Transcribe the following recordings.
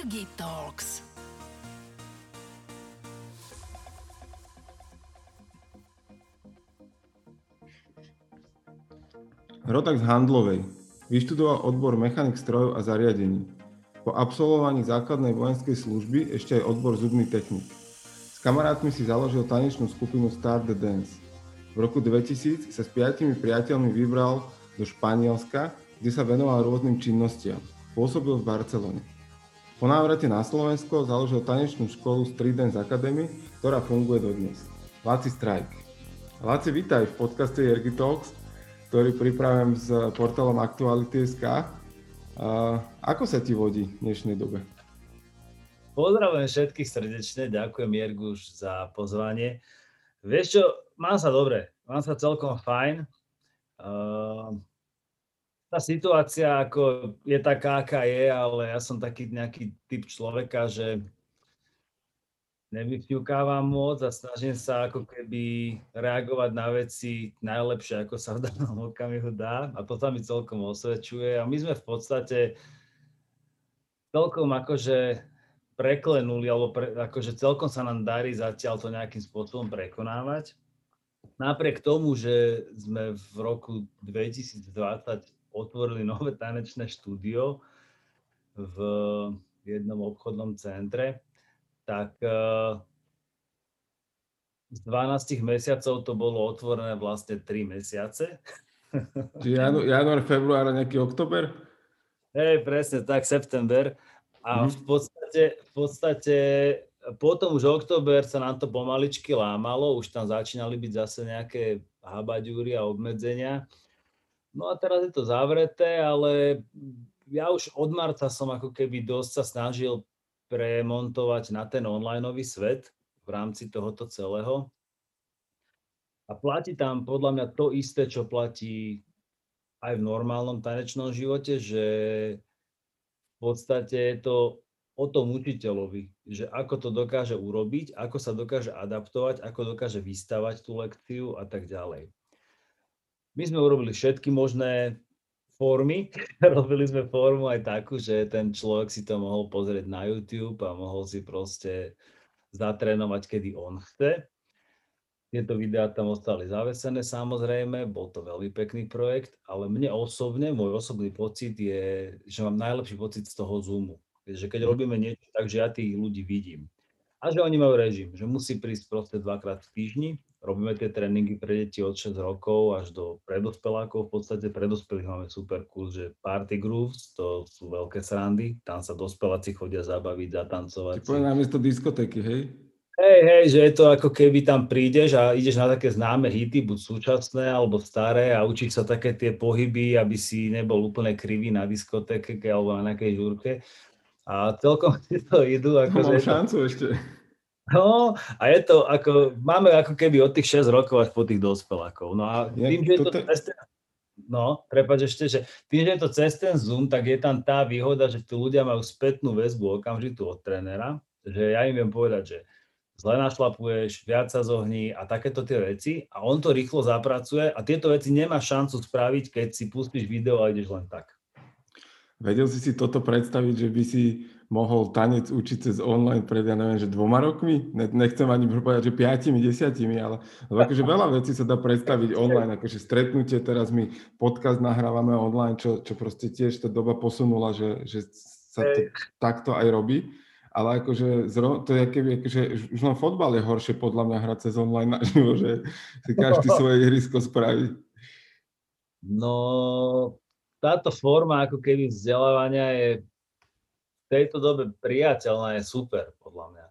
Jergi Talks. Rodak z Handlovej. Vyštudoval odbor mechanik strojov a zariadení. Po absolvovaní základnej vojenskej služby ešte aj odbor zubný technik. S kamarátmi si založil tanečnú skupinu Star Dance. V roku 2000 sa s 5 priateľmi vybral do Španielska, kde sa venoval rôznym činnostiam. Pôsobil v Barcelone. Po návrate na Slovensko založil tanečnú školu Street Dance Academy, ktorá funguje dodnes. Laci Strike. Laci, vítaj v podcaste Jergi Talks, ktorý pripravím s portálom Aktuality.sk. Ako sa ti vodí v dnešnej dobe? Pozdravujem všetkých srdečne, ďakujem Jergu už za pozvanie. Vieš čo, mám sa dobre, mám sa celkom fajn. Tá situácia ako je taká, aká je, ale ja som taký nejaký typ človeka, že nevyfňukávam moc a snažím sa ako keby reagovať na veci najlepšie, ako sa v danom okamihu dá, a to sa mi celkom osvedčuje a my sme v podstate celkom akože preklenuli, alebo akože celkom sa nám darí zatiaľ to nejakým spôsobom prekonávať. Napriek tomu, že sme v roku 2020 otvorili nové tanečné štúdio v jednom obchodnom centre, tak z 12 mesiacov to bolo otvorené vlastne 3 mesiace. Čiže január, február a nejaký október? Hej, presne tak, september. A v podstate potom už október sa nám to pomaličky lámalo, už tam začínali byť zase nejaké habaďúry a obmedzenia. No a teraz je to zavreté, ale ja už od marca som ako keby dosť sa snažil premontovať na ten onlineový svet v rámci tohoto celého. A platí tam podľa mňa to isté, čo platí aj v normálnom tanečnom živote, že v podstate je to o tom učiteľovi, že ako to dokáže urobiť, ako sa dokáže adaptovať, ako dokáže vystavať tú lekciu a tak ďalej. My sme urobili všetky možné formy, robili sme formu aj takú, že ten človek si to mohol pozrieť na YouTube a mohol si proste zatrénovať, kedy on chce. Tieto videá tam ostali zavesené, samozrejme, bol to veľmi pekný projekt, ale mne osobne, môj osobný pocit je, že mám najlepší pocit z toho Zoomu, že keď robíme niečo, takže ja tých ľudí vidím. A že oni majú režim, že musí prísť proste 2-krát v týždni. Robíme tie tréningy pre deti od 6 rokov až do predospelákov. V podstate predospelých máme super kurz, že Party Grooves, to sú veľké srandy. Tam sa dospeláci chodia zabaviť, zatancovať. Čiže namiesto diskotéky, hej? Hej, že je to ako keby tam prídeš a ideš na také známe hity, buď súčasné alebo staré, a učíš sa také tie pohyby, aby si nebol úplne krivý na diskotéke alebo na nejakej žúrke. A celkom si to idú. Ako mám šancu ešte. No, a je to ako, máme ako keby od tých 6 rokov až po tých dospelákov. No a tým, že je to cez ten, no, prepáč ešte, že tým, že je to cez ten Zoom, tak je tam tá výhoda, že tí ľudia majú spätnú väzbu okamžitú od trénera, že ja im viem povedať, že zle našlapuješ, viac sa zohni a takéto tie veci, a on to rýchlo zapracuje a tieto veci nemá šancu spraviť, keď si pustíš video a ideš len tak. Vedel si toto predstaviť, že by si mohol tanec učiť cez online pred, ja neviem, že 2 rokmi? Nechcem ani povedať, že 5, 10, ale akože veľa vecí sa dá predstaviť online, akože stretnutie, teraz my podcast nahrávame online, čo proste tiež tá doba posunula, že sa to takto aj robí, ale akože to je keby, akože už len fotbal je horšie podľa mňa hrať cez online naživo, že si každý svoje ihrisko spraví. No, táto forma ako keby vzdelávania je v tejto dobe priateľná, je super, podľa mňa.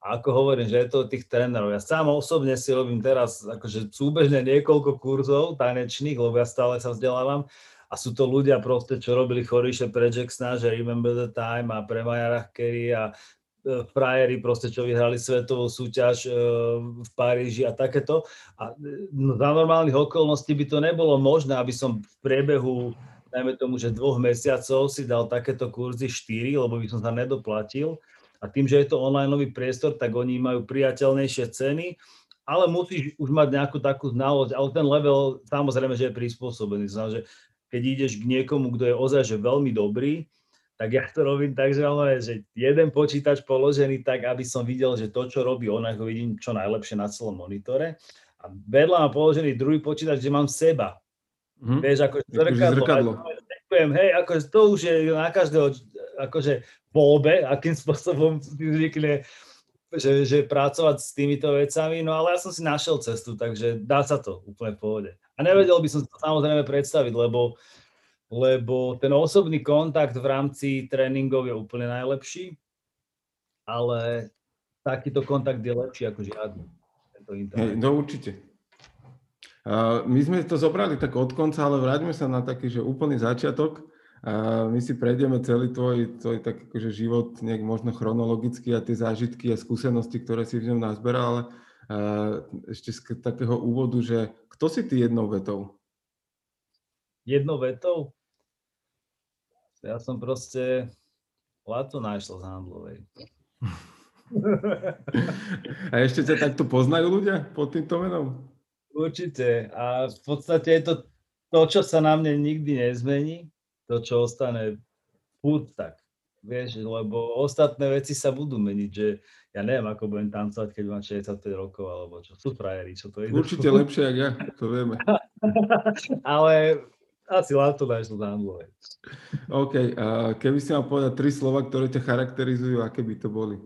A ako hovorím, že je to od tých trénerov. Ja sám osobne si robím teraz akože súbežne niekoľko kurzov tanečných, lebo ja stále sa vzdelávam. A sú to ľudia proste, čo robili choríše pre Jacksona, že Remember the Time, a pre Majara Kerry a frajeri proste, čo vyhrali svetovú súťaž v Paríži a takéto. A za normálnych okolností by to nebolo možné, aby som v priebehu najmä tomu, že 2 mesiacov si dal takéto kurzy 4, lebo by som sa nedoplatil. A tým, že je to onlineový priestor, tak oni majú priateľnejšie ceny, ale musíš už mať nejakú takú znalosť. Ale ten level samozrejme, že je prispôsobený. Znamená, že keď ideš k niekomu, kto je ozaj že veľmi dobrý, tak ja to robím tak, že jeden počítač položený tak, aby som videl, že to, čo robí on, ako vidím čo najlepšie na celom monitore. A vedľa mám položený druhý počítač, kde mám seba. Mm-hmm. Vieš, akože zrkadlo. Hej, akože to už je na každého akože voľbe, akým spôsobom zvykne, že pracovať s týmito vecami. No ale ja som si našiel cestu, takže dá sa to úplne v pohode. A nevedel by som to samozrejme predstaviť, lebo ten osobný kontakt v rámci tréningov je úplne najlepší, ale takýto kontakt je lepší ako žiadny. No určite. My sme to zobrali tak od konca, ale vráťme sa na taký, že úplný začiatok. My si prejdeme celý tvoj tak akože život, nejak možno chronologicky a tie zážitky a skúsenosti, ktoré si v ňom nazberal, ale ešte z takého úvodu, že kto si ty jednou vetou? Jednou vetou? Ja som proste Lato našiel z Handlovej. A ešte sa takto poznajú ľudia pod týmto menom? Určite. A v podstate je to to, čo sa na mne nikdy nezmení, to, čo ostane furt tak. Vieš, lebo ostatné veci sa budú meniť, že ja neviem, ako budem tancovať, keď mám 65 rokov, alebo čo sú frajeri, čo to je. Určite lepšie, ako ja, to vieme. Ale asi Lato náš to dám dole. OK, keby si mal povedať 3 slova, ktoré ťa charakterizujú, aké by to boli?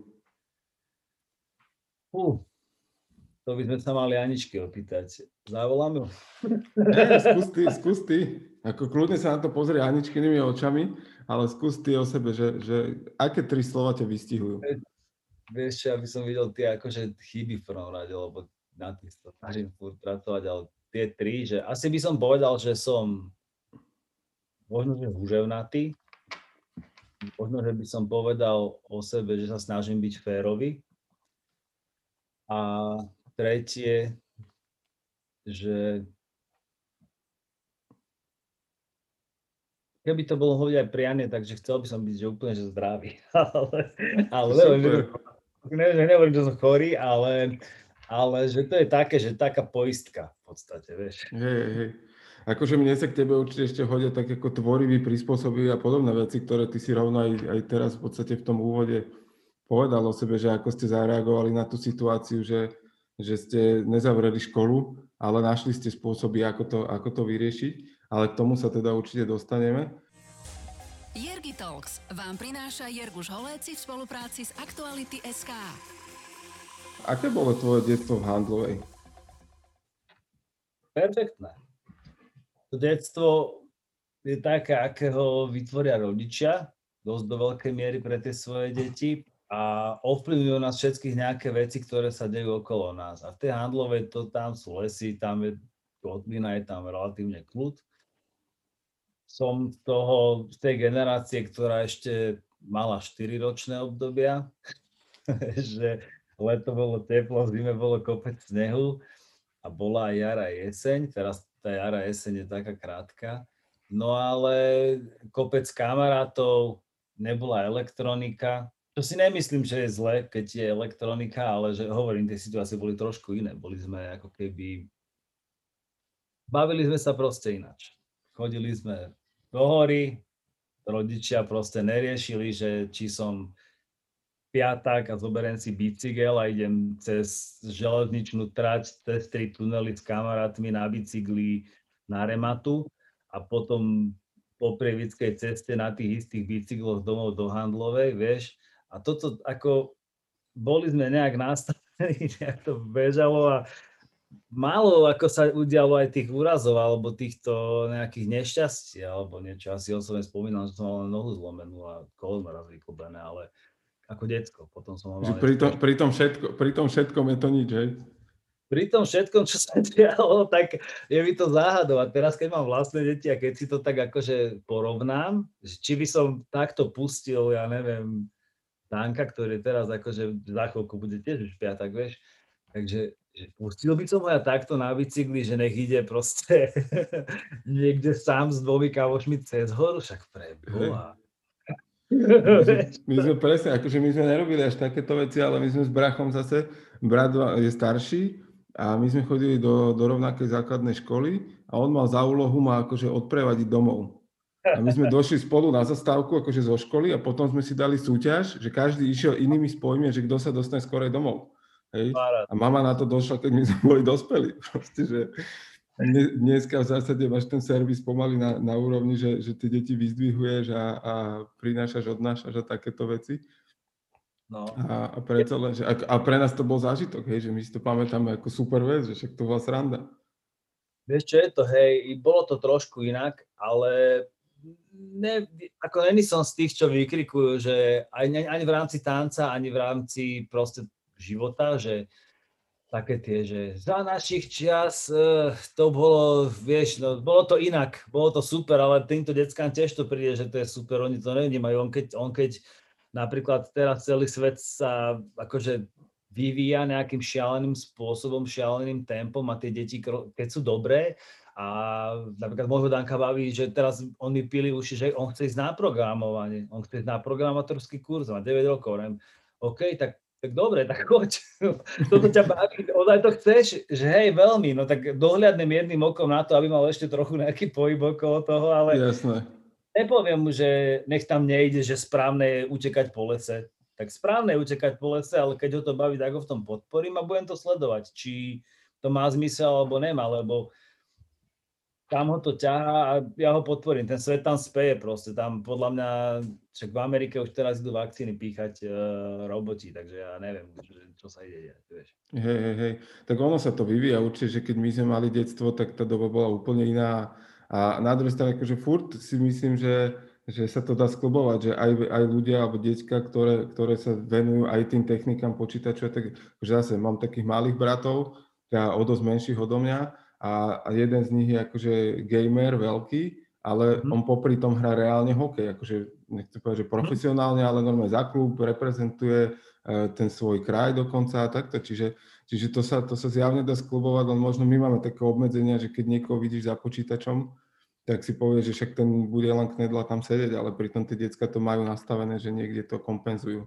To by sme sa mali Aničky opýtať. Zavoláme ho? Skús ty. Ako kľudne sa na to pozrie Aničkynými očami, ale skús ty o sebe, že aké 3 slova ťa vystihujú. Vieš čo, aby som videl tie akože chyby v prvom rade, lebo na tých sa snažím furt pracovať, ale tie 3, že asi by som povedal, že som možno, že húževnatý, možno, že by som povedal o sebe, že sa snažím byť férový. A tretie, že keby to bolo hovoriť aj prianie, takže chcel by som byť že úplne že zdravý. ale nehovorím, že som chorý, ale že to je také, že taká poistka v podstate, vieš. Hej. Akože mne sa k tebe určite ešte hodia tak ako tvorivý, prispôsobivý a podobné veci, ktoré ty si rovno aj teraz v podstate v tom úvode povedal o sebe, že ako ste zareagovali na tú situáciu, že ste nezavreli školu, ale našli ste spôsoby, ako to vyriešiť, ale k tomu sa teda určite dostaneme. Jergi Talks vám prináša Jerguš Holéci v spolupráci s Aktuality.sk. Aké bolo tvoje detstvo v Handlovej? Perfektné. To detstvo je také, akého vytvoria rodičia, dosť do veľkej miery pre tie svoje deti, a ovplyvňujú nás všetkých nejaké veci, ktoré sa dejú okolo nás. A v tej Handlovej to tam sú lesy, tam je kotlina, je tam relatívne kľud. Som z tej generácie, ktorá ešte mala 4-ročné obdobia, že leto bolo teplo, zime bolo kopec snehu a bola aj jara jeseň. Teraz tá jara jeseň je taká krátka. No ale kopec kamarátov, nebola elektronika. Čo si nemyslím, že je zle, keď je elektronika, ale že hovorím, tie situácie boli trošku iné. Boli sme ako keby... Bavili sme sa proste ináč. Chodili sme do hory, rodičia proste neriešili, že či som piatak a zoberiem si bicykel a idem cez železničnú trať, cez 3 tunely s kamarátmi na bicykli na Rematu a potom po Prievidskej ceste na tých istých bicykloch domov do Handlovej, vieš. A toto, ako boli sme nejak nastavení, nejak to bežalo a málo ako sa udialo aj tých úrazov alebo týchto nejakých nešťastí alebo niečo. Asi osobne spomínal, že som mal nohu zlomenú a koleno raz vyklobené, ale ako decko. Potom som mal... Pri tom všetkom je to nič, hej? Pri tom všetkom, čo sa dialo, tak je mi to záhadou. A teraz, keď mám vlastné deti a keď si to tak akože porovnám, či by som takto pustil, ja neviem, Danka, ktorý teraz akože za chvíľku bude tiež už piatak, vieš. Takže pustil by som ho ja takto na bicykli, že nech ide proste niekde sám s 2 kamošmi cez horu, však preboha. My sme presne, akože my sme nerobili až takéto veci, ale my sme s brachom zase, brat je starší a my sme chodili do rovnakej základnej školy a on mal za úlohu ma akože odprevadiť domov. A my sme došli spolu na zastávku, akože zo školy, a potom sme si dali súťaž, že každý išiel inými spojmi, že kto sa dostane skorej domov. Hej? A mama na to došla, keď my sme boli dospelí. Proste, že dneska v zásade máš ten servis pomaly na úrovni, že tie deti vyzdvihuješ a prinášaš, odnášaš a takéto veci. No. A preto, že, a pre nás to bol zážitok, hej, že my si to pamätáme ako super vec, že však to bola sranda. Vieš, čo je to, hej, bolo to trošku inak, ale ako není som z tých, čo vykrikujú, že ani v rámci tanca, ani v rámci proste života, že také tie, že za našich čias to bolo, vieš, no, bolo to inak, bolo to super, ale týmto deckám tiež to príde, že to je super, oni to nevnímajú, on keď napríklad teraz celý svet sa akože vyvíja nejakým šialeným spôsobom, šialeným tempom, a tie deti, keď sú dobré, a napríklad môjho Danka baví, že teraz on mi pili uši, že on chce ísť na programovanie, on chce ísť na programátorský kurz, má 9 rokov, neviem, OK, tak dobre, tak choď, toto ťa baví, ozaj to chceš, že hej, veľmi, no tak dohľadnem jedným okom na to, aby mal ešte trochu nejaký pohyb okolo toho, ale jasné. Nepoviem mu, že nech tam nejde, že správne je utekať po lese. Tak správne je utekať po lese, ale keď ho to baví, tak ho v tom podporím a budem to sledovať, či to má zmysel alebo nemá, lebo tam ho to ťahá a ja ho podporím. Ten svet tam speje proste. Tam podľa mňa, však v Amerike už teraz idú vakcíny píchať roboti, takže ja neviem, čo sa ide. Hej. Tak ono sa to vyvíja určite, že keď my sme mali detstvo, tak tá doba bola úplne iná. A na druhej strane, akože furt si myslím, že sa to dá sklobovať, že aj ľudia alebo detská, ktoré sa venujú aj tým technikám počítačov, tak už zase mám takých malých bratov, teda o dosť menších odo mňa, a jeden z nich je akože gamer veľký, ale on popri tom hrá reálne hokej, akože nechcem povedať, že profesionálne, ale normálne za klub, reprezentuje ten svoj kraj dokonca a takto, čiže to sa zjavne dá sklobovať, len možno my máme také obmedzenia, že keď niekoho vidíš za počítačom, tak si povieš, že však ten bude len knedla tam sedieť, ale pritom tie decká to majú nastavené, že niekde to kompenzujú.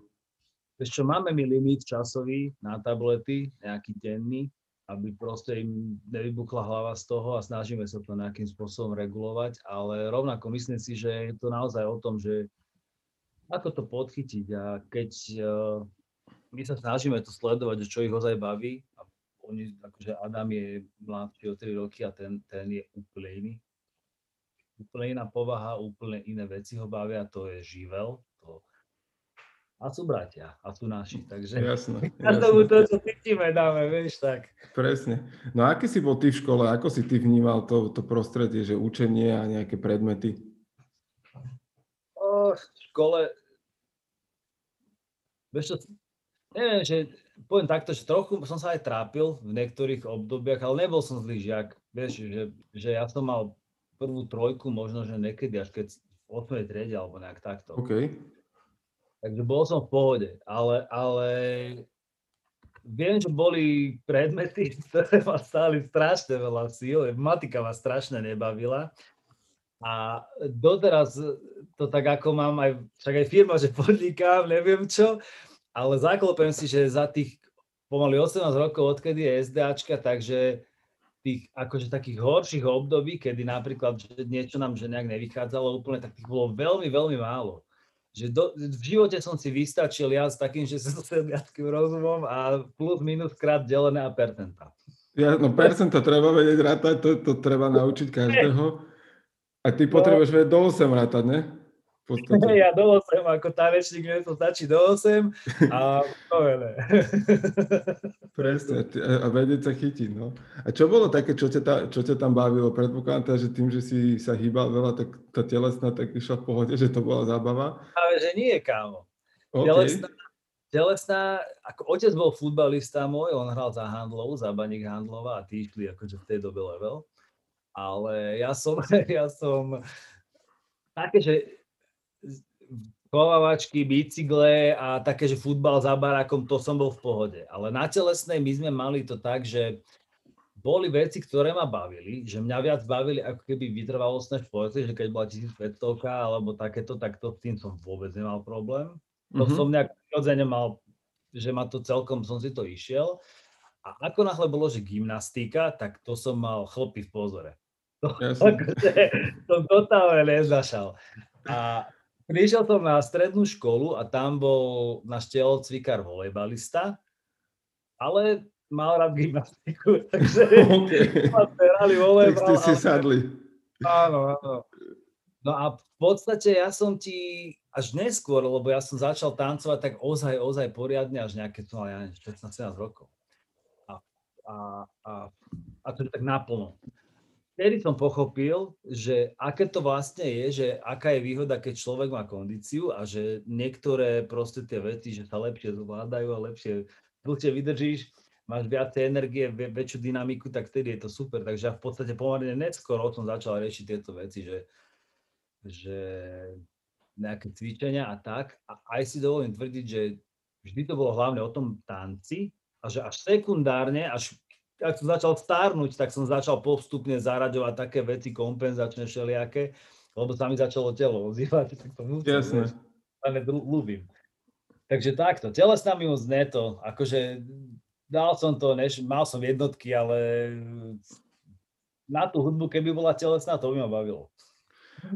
Vieš čo, máme my limit časový na tablety, nejaký denný, aby proste im nevybuchla hlava z toho, a snažíme sa to nejakým spôsobom regulovať, ale rovnako myslím si, že je to naozaj o tom, že ako to podchytiť, a keď my sa snažíme to sledovať, čo ich ozaj baví, a oni, akože Adam je mladší o 3 roky a ten je úplne iný. Úplne iná povaha, úplne iné veci ho bavia, to je živel. A sú bratia, a sú naši, takže každému to, čo cítime, dáme, vieš, tak. Presne. No a aký si bol ty v škole, ako si ty vnímal to prostredie, že učenie a nejaké predmety? V škole, vieš čo, neviem, že poviem takto, že trochu som sa aj trápil v niektorých obdobiach, ale nebol som zlý žiak, vieš, že ja som mal prvú trojku, možno, že niekedy, až keď v 8. triede, alebo nejak takto. Okay. Takže bol som v pohode, ale viem, že boli predmety, ktoré ma stáli strašne veľa síl, matika ma strašne nebavila. A doteraz to tak, ako mám aj, však aj firma, že podnikám, neviem čo, ale zaklopem si, že za tých pomaly 18 rokov, odkedy je SDAčka, takže tých akože takých horších období, kedy napríklad že niečo nám že nejak nevychádzalo úplne, tak tých bolo veľmi, veľmi málo. Že v živote som si vystačil ja s takým, že som sedliackým rozumom a plus minus krát delené a percenta. Ja, no percenta treba vedieť rátať, to treba naučiť každého. A ty potrebuješ vedieť do 8 rátať, ne? Ja do 8, ako tanečník, mne to stačí do 8 a to je ne. Presne, a vedieť sa chytiť, no. A čo bolo také, čo ťa tam bavilo? Predpokladám teda, že tým, že si sa hýbal veľa, tak tá telesná tak išla v pohode, že to bola zábava? Ale že nie, kámo. Okay. Telesná, ako otec bol futbalista môj, on hral za Handlovú, za Baník Handlová, a tí išli akože v tej dobe level. Ale ja som také, že kovávačky, bicykle a také, že futbal za barákom, to som bol v pohode. Ale na telesnej my sme mali to tak, že boli veci, ktoré ma bavili, že mňa viac bavili ako keby vytrvalostné športy, že keď bola 1500 alebo takéto, tak to s tým som vôbec nemal problém. To som nejak prirodzene mal, že ma to celkom, som si to išiel. A ako náhle bolo, že gymnastika, tak to som mal chlpy v pozore. Som totálne neznašal. A prišiel som na strednú školu a tam bol náš telocvikár volejbalista, ale mal rád gymnastiku, takže ma zberali volejbal. Tak ste si sadli. Áno, áno. No a v podstate ja som ti až neskôr, lebo ja som začal tancovať tak ozaj poriadne až nejaké, no ja neviem, 16-17 rokov. A to je tak naplno. Vtedy som pochopil, že aké to vlastne je, že aká je výhoda, keď človek má kondíciu a že niektoré proste tie veci, že sa lepšie zvládajú a lepšie, dlhšie vydržíš, máš viacej energie, väčšiu dynamiku, tak vtedy je to super. Takže ja v podstate pomerne neskoro som začal riešiť tieto veci, že nejaké cvičenia a tak. A aj si dovolím tvrdiť, že vždy to bolo hlavne o tom tanci a že až sekundárne, až ak som začal stárnuť, tak som začal postupne zaraďovať také veci kompenzačné všelijaké, lebo sa mi začalo telo ozývať, tak to musím. Jasne. Ľúbim. Takže takto, telesná mi moc neto, akože dal som to, mal som jednotky, ale na tú hudbu, keby bola telesná, to by ma bavilo.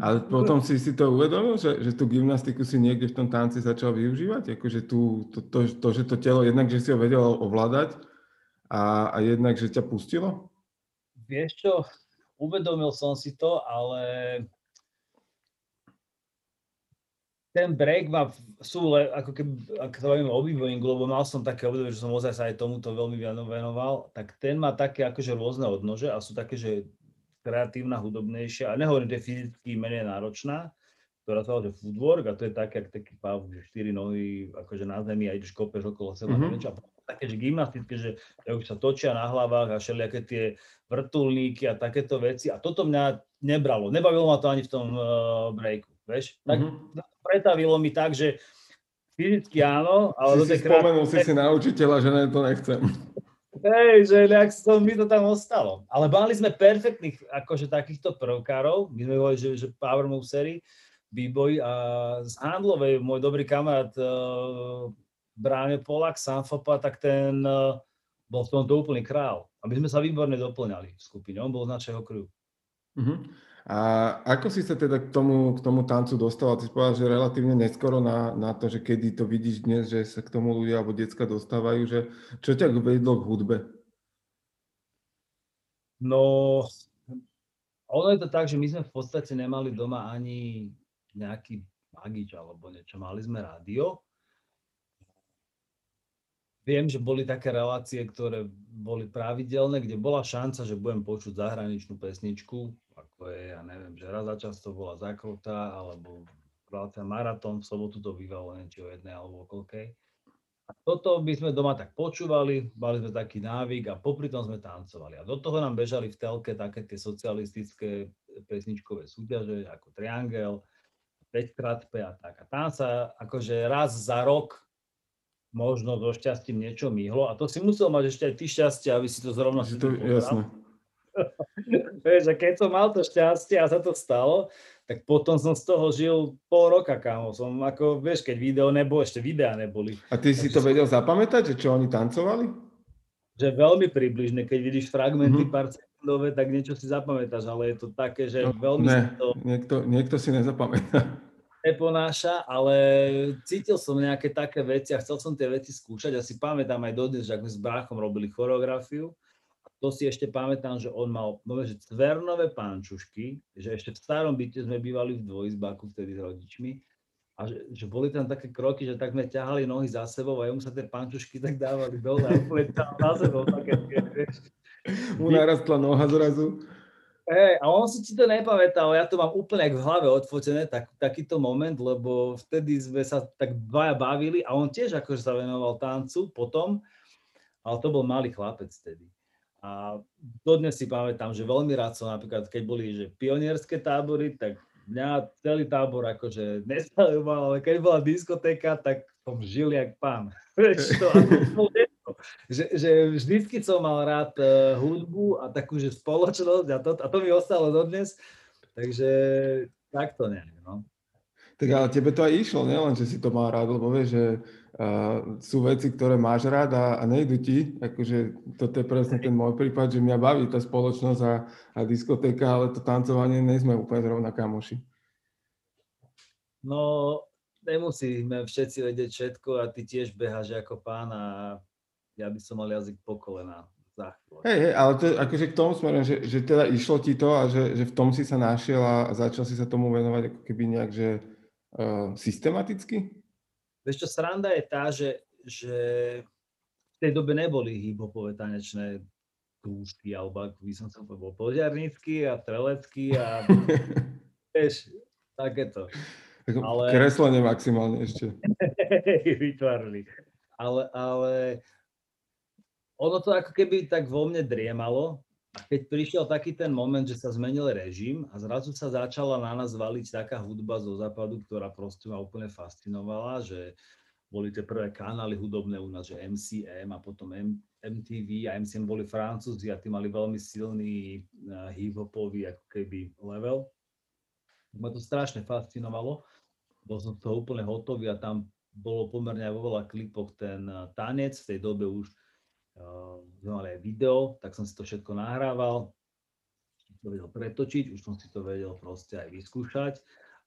Ale potom si to uvedomil, že tú gymnastiku si niekde v tom tanci začal využívať? Akože to, že to telo, jednak, že si ho vedel ovládať, a jednak, že ťa pustilo? Vieš čo, uvedomil som si to, ale ten break ma ako keby, ak sa bavíme o vývojingu, lebo mal som také obdobie, že som ozaj sa aj tomuto veľmi venoval, tak ten má také akože rôzne odnože a sú také, že kreatívna, hudobnejšia, a nehovorím, že je fyzicky menej náročná, ktorá sa volá, že footwork, a to je také, ak taký pávuk, že 4 nohy, akože na zemi a ideš kopeš okolo seba, neviem čo. Také, že gymnastické, že už sa točia na hlavách a všelijaké tie vrtuľníky a takéto veci. A toto mňa nebralo. Nebavilo ma to ani v tom breaku, vieš. Tak pretavilo mi tak, že fyzicky áno, ale... Spomenul si si na učiteľa, že to nechcem. Hej, že nejak mi to tam ostalo. Ale mali sme perfektných akože takýchto prvkárov. My sme hovorili, že power move série, b-boy a z Handlovej, môj dobrý kamarát Bráňo Polák, Sanfopa, tak ten bol v tomto úplný král. A my sme sa výborne doplňali v skupine. On bol z našeho kruhu. Uh-huh. A ako si sa teda k tomu tancu dostal? Ty si povedal, že relatívne neskoro na to, že kedy to vidíš dnes, že sa k tomu ľudia alebo decka dostávajú, že čo ťa vedlo k hudbe? No, ono je to tak, že my sme v podstate nemali doma ani nejaký magič alebo niečo. Mali sme rádio. Viem, že boli také relácie, ktoré boli pravidelné, kde bola šanca, že budem počuť zahraničnú pesničku, ako je, ja neviem, že raz za čas to bola Zakrota, alebo relácia Maratón, v sobotu to bývalo niečo o jednej alebo okolkej. A toto by sme doma tak počúvali, mali sme taký návyk a popri tom sme tancovali. A do toho nám bežali v telke také tie socialistické pesničkové súťaže, ako Triangel, 5xP a tak. A tam sa akože raz za rok možno so šťastím niečo myhlo a to si musel mať ešte aj ty šťastie, aby si to zrovna... Jasné. Vieš, a keď som mal to šťastie a sa to stalo, tak potom som z toho žil pol roka, kámo. Som ako, vieš, keď ešte videá neboli. A ty si to vedel zapamätať, že čo oni tancovali? Že veľmi približne, keď vidíš fragmenty pár sekundové, tak niečo si zapamätáš, ale je to také, že veľmi... Niekto si nezapamätá. Neponáša, ale cítil som nejaké také veci a chcel som tie veci skúšať. Ja si pamätám aj dodnes, že ak sme s bráchom robili choreografiu, to si ešte pamätám, že on mal cvernové pančušky, že ešte v starom byte sme bývali v dvojizbáku vtedy s rodičmi a že boli tam také kroky, že tak sme ťahali nohy za sebou a jemu sa tie pančušky tak dávali dole a úplne tam na sebou také, vieš. Mu narastla noha zrazu. Hej, a on si ti to nepamätal, ja to mám úplne v hlave odfotené, takýto moment, lebo vtedy sme sa tak dvaja bavili a on tiež akože sa venoval tancu potom, ale to bol malý chlapec vtedy. A dodnes si pamätám, že veľmi rád som napríklad, keď boli že pionierské tábory, tak mňa celý tábor akože nezaujímal, ale keď bola diskotéka, tak som žil jak pán. Že vždycky som mal rád hudbu a takú, že spoločnosť a to mi ostalo dodnes, takže takto nejak, no. Tak ale tebe to aj išlo, nielen, že si to mal rád, lebo vieš, že sú veci, ktoré máš rád a nejdu ti. Akože toto je presne ten môj prípad, že mňa baví tá spoločnosť a diskotéka, ale to tancovanie nejsme úplne zrovna kamoši. No, nemusíme všetci vedieť všetko a ty tiež beháš ako pán a ja by som mal jazyk po kolená za chvíľu. Hej, ale to, akože k tomu smerujem, že teda išlo ti to a že v tom si sa našiel a začal si sa tomu venovať ako keby nejak, že systematicky? Vieš čo, sranda je tá, že v tej dobe neboli hip-hopové tanečné krúžky, alebo by som sa povedal požiarnícky a trelecky a vieš, takéto. Ale... Kreslenie maximálne ešte. Vytvarili. Ale ono to ako keby tak vo mne driemalo a keď prišiel taký ten moment, že sa zmenil režim a zrazu sa začala na nás valiť taká hudba zo západu, ktorá proste ma úplne fascinovala, že boli tie prvé kanály hudobné u nás, že MCM a potom MTV a MCM boli Francúzi a tí mali veľmi silný hip-hopový ako keby level. Ma to strašne fascinovalo, bol som toho úplne hotový a tam bolo pomerne aj vo veľa klipoch ten tanec, v tej dobe už mali aj video, tak som si to všetko nahrával, to vedel pretočiť, už som si to vedel proste aj vyskúšať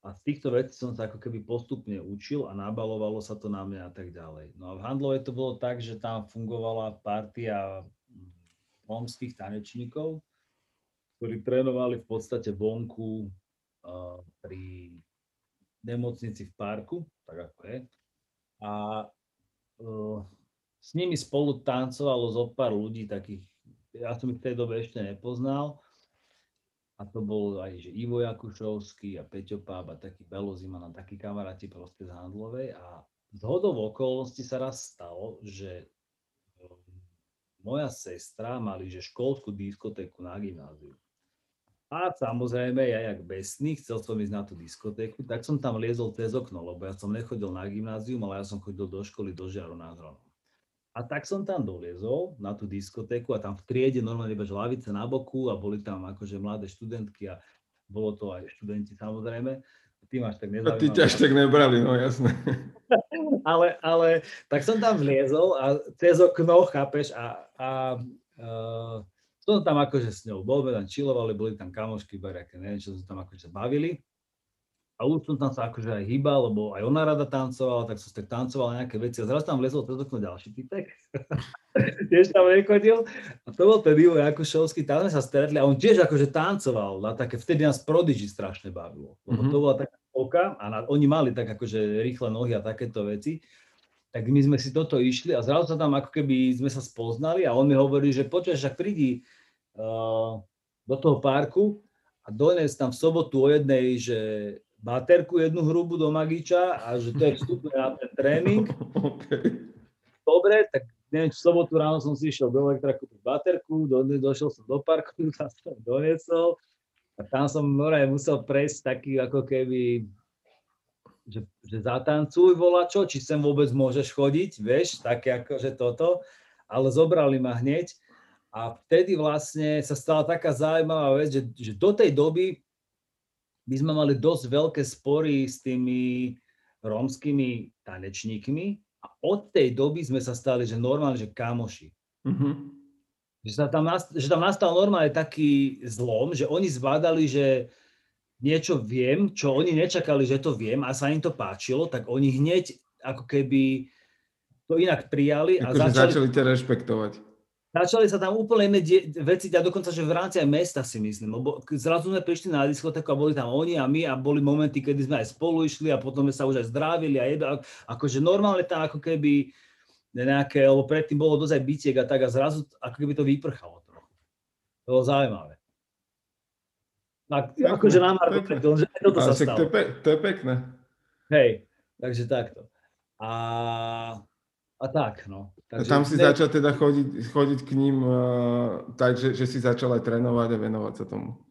a z týchto vecí som sa ako keby postupne učil a nabalovalo sa to na mňa a tak ďalej. No a v Handlove to bolo tak, že tam fungovala partia romských tanečníkov, ktorí trénovali v podstate vonku pri nemocnici v parku, tak ako je. A s nimi spolu tancovalo zo pár ľudí takých, ja som ich v tej dobe ešte nepoznal. A to bol aj že Ivo Jakušovský a Peťo Pába, taký Beloziman, takí kamaráti proste z Handlovej. A zhodou okolností sa raz stalo, že moja sestra mali že školskú diskotéku na gymnáziu. A samozrejme, ja jak besný, chcel som ísť na tú diskotéku, tak som tam liezol cez okno, lebo ja som nechodil na gymnázium, ale ja som chodil do školy, do Žiaru nad Hronom. A tak som tam doliezol na tú diskotéku a tam v triede normálne iba lavice na boku a boli tam akože mladé študentky a bolo to aj študenti samozrejme. Ty máš tak nezaujímavé. A ty ťa až tak nebrali, no jasné. ale tak som tam vliezol a cez okno, chápeš, som tam akože s ňou bol, tam chillovali, boli tam kamošky, bariaké, neviem, čo sa tam akože bavili. A už som tam sa akože aj hýbal, lebo aj ona rada tancovala, tak som tak tancoval nejaké veci a zrazu tam vlezol cez okno ďalší typek. Tiež tam nechodil. A to bol ten Ivo Jakušovský, tam sme sa stretli a on tiež akože tancoval na také, vtedy nás Prodigy strašne bavilo. Lebo to bola taká polka a oni mali tak akože rýchle nohy a takéto veci. Tak my sme si toto išli a zrazu sa tam ako keby sme sa spoznali a on mi hovorí, že počuj, však prídi do toho parku a dones tam v sobotu o jednej, že baterku jednu hrubú do Magiča a že to je vstupné na ten tréning. Okay. Dobre, tak neviem, v sobotu ráno som si išiel do Elektra kúpiť baterku, došiel som do parku, tam som doniesol a tam som musel prejsť taký ako keby... Že zatancuj volačo, či sem vôbec môžeš chodiť, vieš, také akože toto, ale zobrali ma hneď a vtedy vlastne sa stala taká zaujímavá vec, že do tej doby my sme mali dosť veľké spory s tými rómskymi tanečníkmi a od tej doby sme sa stali, že normálne, že kamoši. Mm-hmm. Že tam nastal normálne taký zlom, že oni zvládali, že niečo viem, čo oni nečakali, že to viem a sa im to páčilo, tak oni hneď ako keby to inak prijali. Akože začali ťa rešpektovať. Začali sa tam úplne iné veci a dokonca, že v rámci aj mesta si myslím, lebo zrazu sme prišli na diskotéku a boli tam oni a my a boli momenty, kedy sme aj spolu išli a potom sme sa už aj zdravili a akože normálne tam ako keby nejaké, lebo predtým bolo dosť aj bitiek a tak a zrazu ako keby to vyprchalo trochu. To bolo zaujímavé. Akože nám že toto sa stalo. To je pekné. Hej, takže takto. A tak, no. Takže, tam si začal teda chodiť k ním, takže si začal aj trénovať a venovať sa tomu.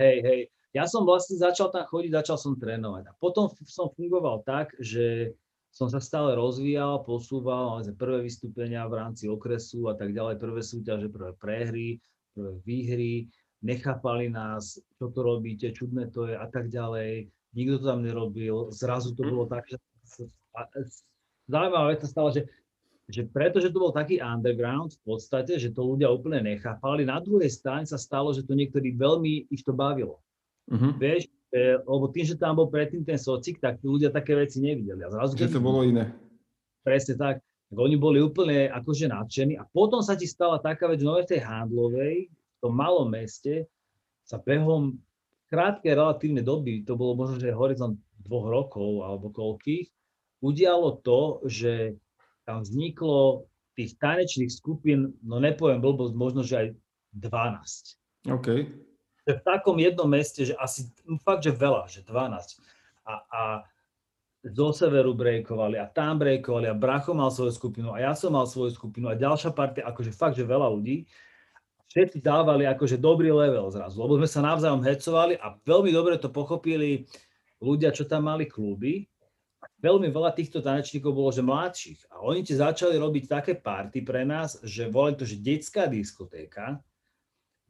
Hej. Ja som vlastne začal tam chodiť, začal som trénovať. A potom som fungoval tak, že som sa stále rozvíjal, posúval, ale prvé vystúpenia v rámci okresu a tak ďalej, prvé súťaže, prvé prehry, prvé výhry. Nechápali nás, čo to robíte, čudné to je a tak ďalej. Nikto to tam nerobil. Zrazu to bolo tak, že zaujímavá vec sa stala, že pretože to bol taký underground v podstate, že to ľudia úplne nechápali, na druhej strane sa stalo, že to niektorí veľmi ich to bavilo. Uh-huh. Vieš, lebo tým, že tam bol predtým ten socik, tak ľudia také veci nevideli. A zrazu, že to bolo iné. Presne tak. Oni boli úplne akože nadšení a potom sa ti stala taká vec, že nové v tej handlovej, v tom malom meste, sa behom krátkej relatívnej doby, to bolo možno, že horizont 2 rokov alebo koľkých, udialo to, že tam vzniklo tých tanečných skupín, no nepoviem blbosť, možno, že aj 12. OK. V takom jednom meste, že asi fakt, že veľa, že 12. A zo severu brejkovali a tam brejkovali a Bracho mal svoju skupinu a ja som mal svoju skupinu a ďalšia partia, akože fakt, že veľa ľudí. Všetci dávali akože dobrý level zrazu, lebo sme sa navzájom hecovali a veľmi dobre to pochopili ľudia, čo tam mali kluby. Veľmi veľa týchto tanečníkov bolo, že mladších a oni ti začali robiť také party pre nás, že volali to, že detská diskotéka,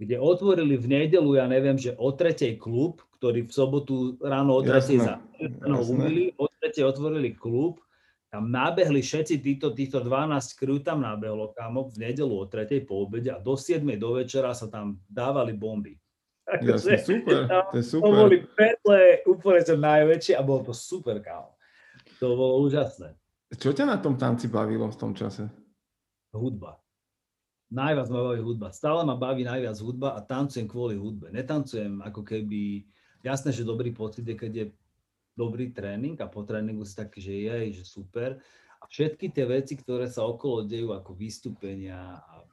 kde otvorili v nedeľu, ja neviem, že o 3:00 klub, ktorý v sobotu ráno o 3:00 umili, o 3:00 otvorili klub, tam nabehli všetci týchto 12 krv, tam nabehlo kámo v nedeľu o 3:00 po obede a do 7:00 do večera sa tam dávali bomby. Jasne, super, to je super. To boli petle úplne najväčšie a bolo to super kámo. To bolo úžasné. Čo ťa na tom tanci bavilo v tom čase? Hudba. Najviac ma baví hudba. Stále ma baví najviac hudba a tancujem kvôli hudbe. Netancujem ako keby, jasné, že dobrý pocit je, keď je dobrý tréning a po tréningu si taký, že jej, že super. A všetky tie veci, ktoré sa okolo dejú, ako vystúpenia a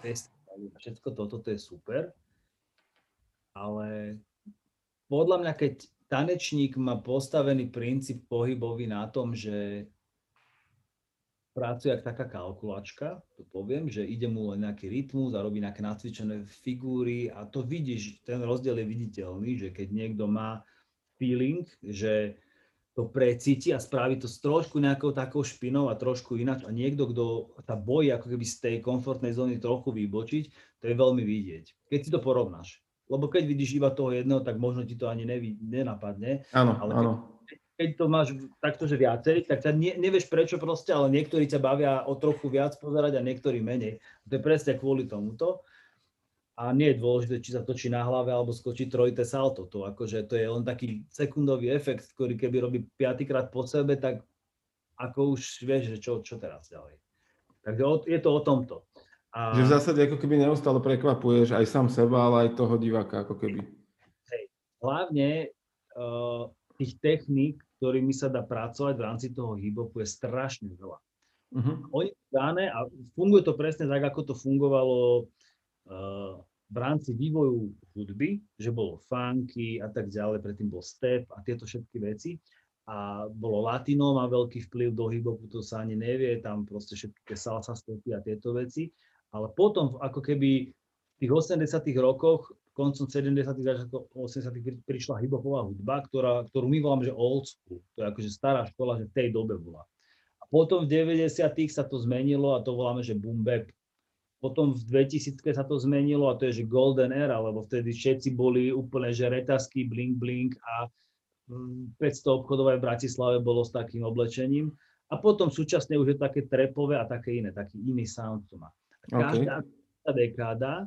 festivaly a všetko toto, to je super. Ale podľa mňa, keď tanečník má postavený princíp pohybový na tom, že pracuje ako taká kalkulačka, to poviem, že ide mu len nejaký rytmus a robí nejaké nacvičené figúry a to vidíš, ten rozdiel je viditeľný, že keď niekto má feeling, že to precíti a spraví to s trošku nejakou takou špinou a trošku ináč a niekto, kto sa bojí ako keby z tej komfortnej zóny trochu vybočiť, to je veľmi vidieť, keď si to porovnáš. Lebo keď vidíš iba toho jedného, tak možno ti to ani nenapadne. Áno, ale áno. Keď to máš takto, že viacerých, tak ťa nevieš prečo proste, ale niektorí ťa bavia o trochu viac pozerať a niektorí menej. To je presne kvôli tomuto. A nie je dôležité, či sa točí na hlave alebo skočí trojité salto. To akože to je len taký sekundový efekt, ktorý keby robí 5-krát po sebe, tak ako už vieš, že čo teraz ďalej. Takže je to o tomto. A... Že v zásade ako keby neustále prekvapuješ aj sám seba, ale aj toho diváka ako keby. Hej, hlavne tých techník, ktorými sa dá pracovať v rámci toho hip-hopu je strašne veľa. Uh-huh. Oni sú dané a funguje to presne tak, ako to fungovalo v rámci vývoju hudby, že bolo funky a tak ďalej, predtým bol step a tieto všetky veci. A bolo latino, má veľký vplyv do hip-hopu, to sa ani nevie, tam proste všetky salsa stepy a tieto veci. Ale potom, ako keby v tých 80-tych rokoch, koncom 70-tych, začiatkom 80-tych prišla hip-hopová hudba, ktorú my voláme, že old school, to je akože stará škola, že v tej dobe bola. A potom v 90-tych sa to zmenilo a to voláme, že boom bap. Potom v 2000-ke sa to zmenilo a to je, že golden era, lebo vtedy všetci boli úplne, že retasky, blink blink a 500 obchodov v Bratislave bolo s takým oblečením. A potom súčasne už je také trepové a také iné, taký iný sound to má. Každá dekáda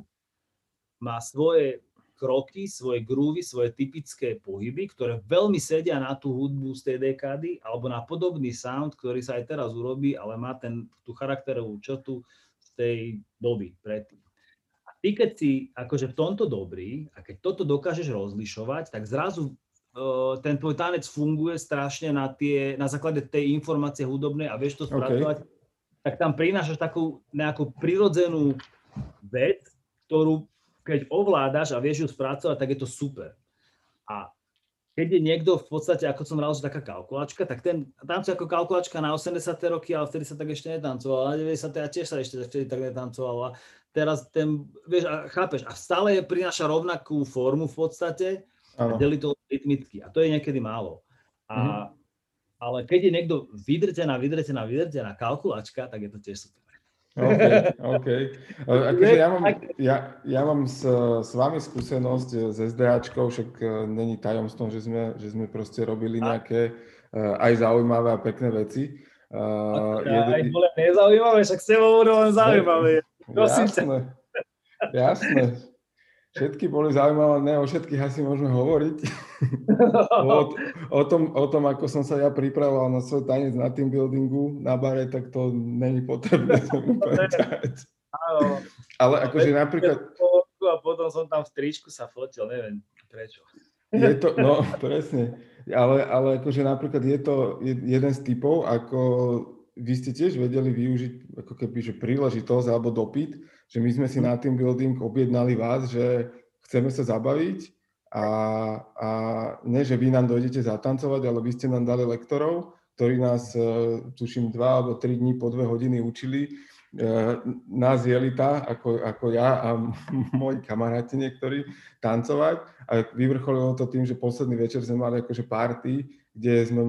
má svoje kroky, svoje groovy, svoje typické pohyby, ktoré veľmi sedia na tú hudbu z tej dekády alebo na podobný sound, ktorý sa aj teraz urobí, ale má tú charakterovú črtu z tej doby predtým. A ty, keď si akože v tomto dobrý a keď toto dokážeš rozlišovať, tak zrazu ten tvoj tanec funguje strašne na základe tej informácie hudobnej a vieš to spracovať. Okay. Tak tam prinášaš takú nejakú prirodzenú vec, ktorú keď ovládaš a vieš ju spracovať, tak je to super. A keď je niekto v podstate, ako som rád, že taká kalkulačka, tak ten tancuje ako kalkulačka na 80. roky, ale vtedy sa tak ešte netancovala, na 90. a tiež sa ešte vtedy tak netancovala. Teraz ten, vieš, a chápeš, a stále prináša rovnakú formu v podstate a delí to rytmicky. A to je niekedy málo. A ale keď je niekto vydrtená kalkulačka, tak je to tiež super. OK. Akože ja mám s vami skúsenosť s SDAčkou, však není tajomstvom, že sme proste robili nejaké aj zaujímavé a pekné veci. Aj bolo nezaujímavé, však s tebou budú len zaujímavé. Jasné, jasné. Všetky boli zaujímavé, ne o všetkých asi môžeme hovoriť. o tom, ako som sa ja pripravoval na svoj tanec na team buildingu, na bare, tak to není potrebné to povedať. Áno. Ale akože napríklad... A potom som tam v tričku sa fotil, neviem prečo. Je to, no presne, ale akože napríklad je to jeden z typov, ako vy ste tiež vedeli využiť ako keby, že príležitosť alebo dopyt, že my sme si na team building objednali vás, že chceme sa zabaviť a ne, že vy nám dojdete zatancovať, ale vy ste nám dali lektorov, ktorí nás, tuším, 2 alebo 3 dní po 2 hodiny učili. Nás jelita, ako ja a moji kamaráti niektorí, tancovať a vyvrcholilo to tým, že posledný večer sme mali akože party, kde sme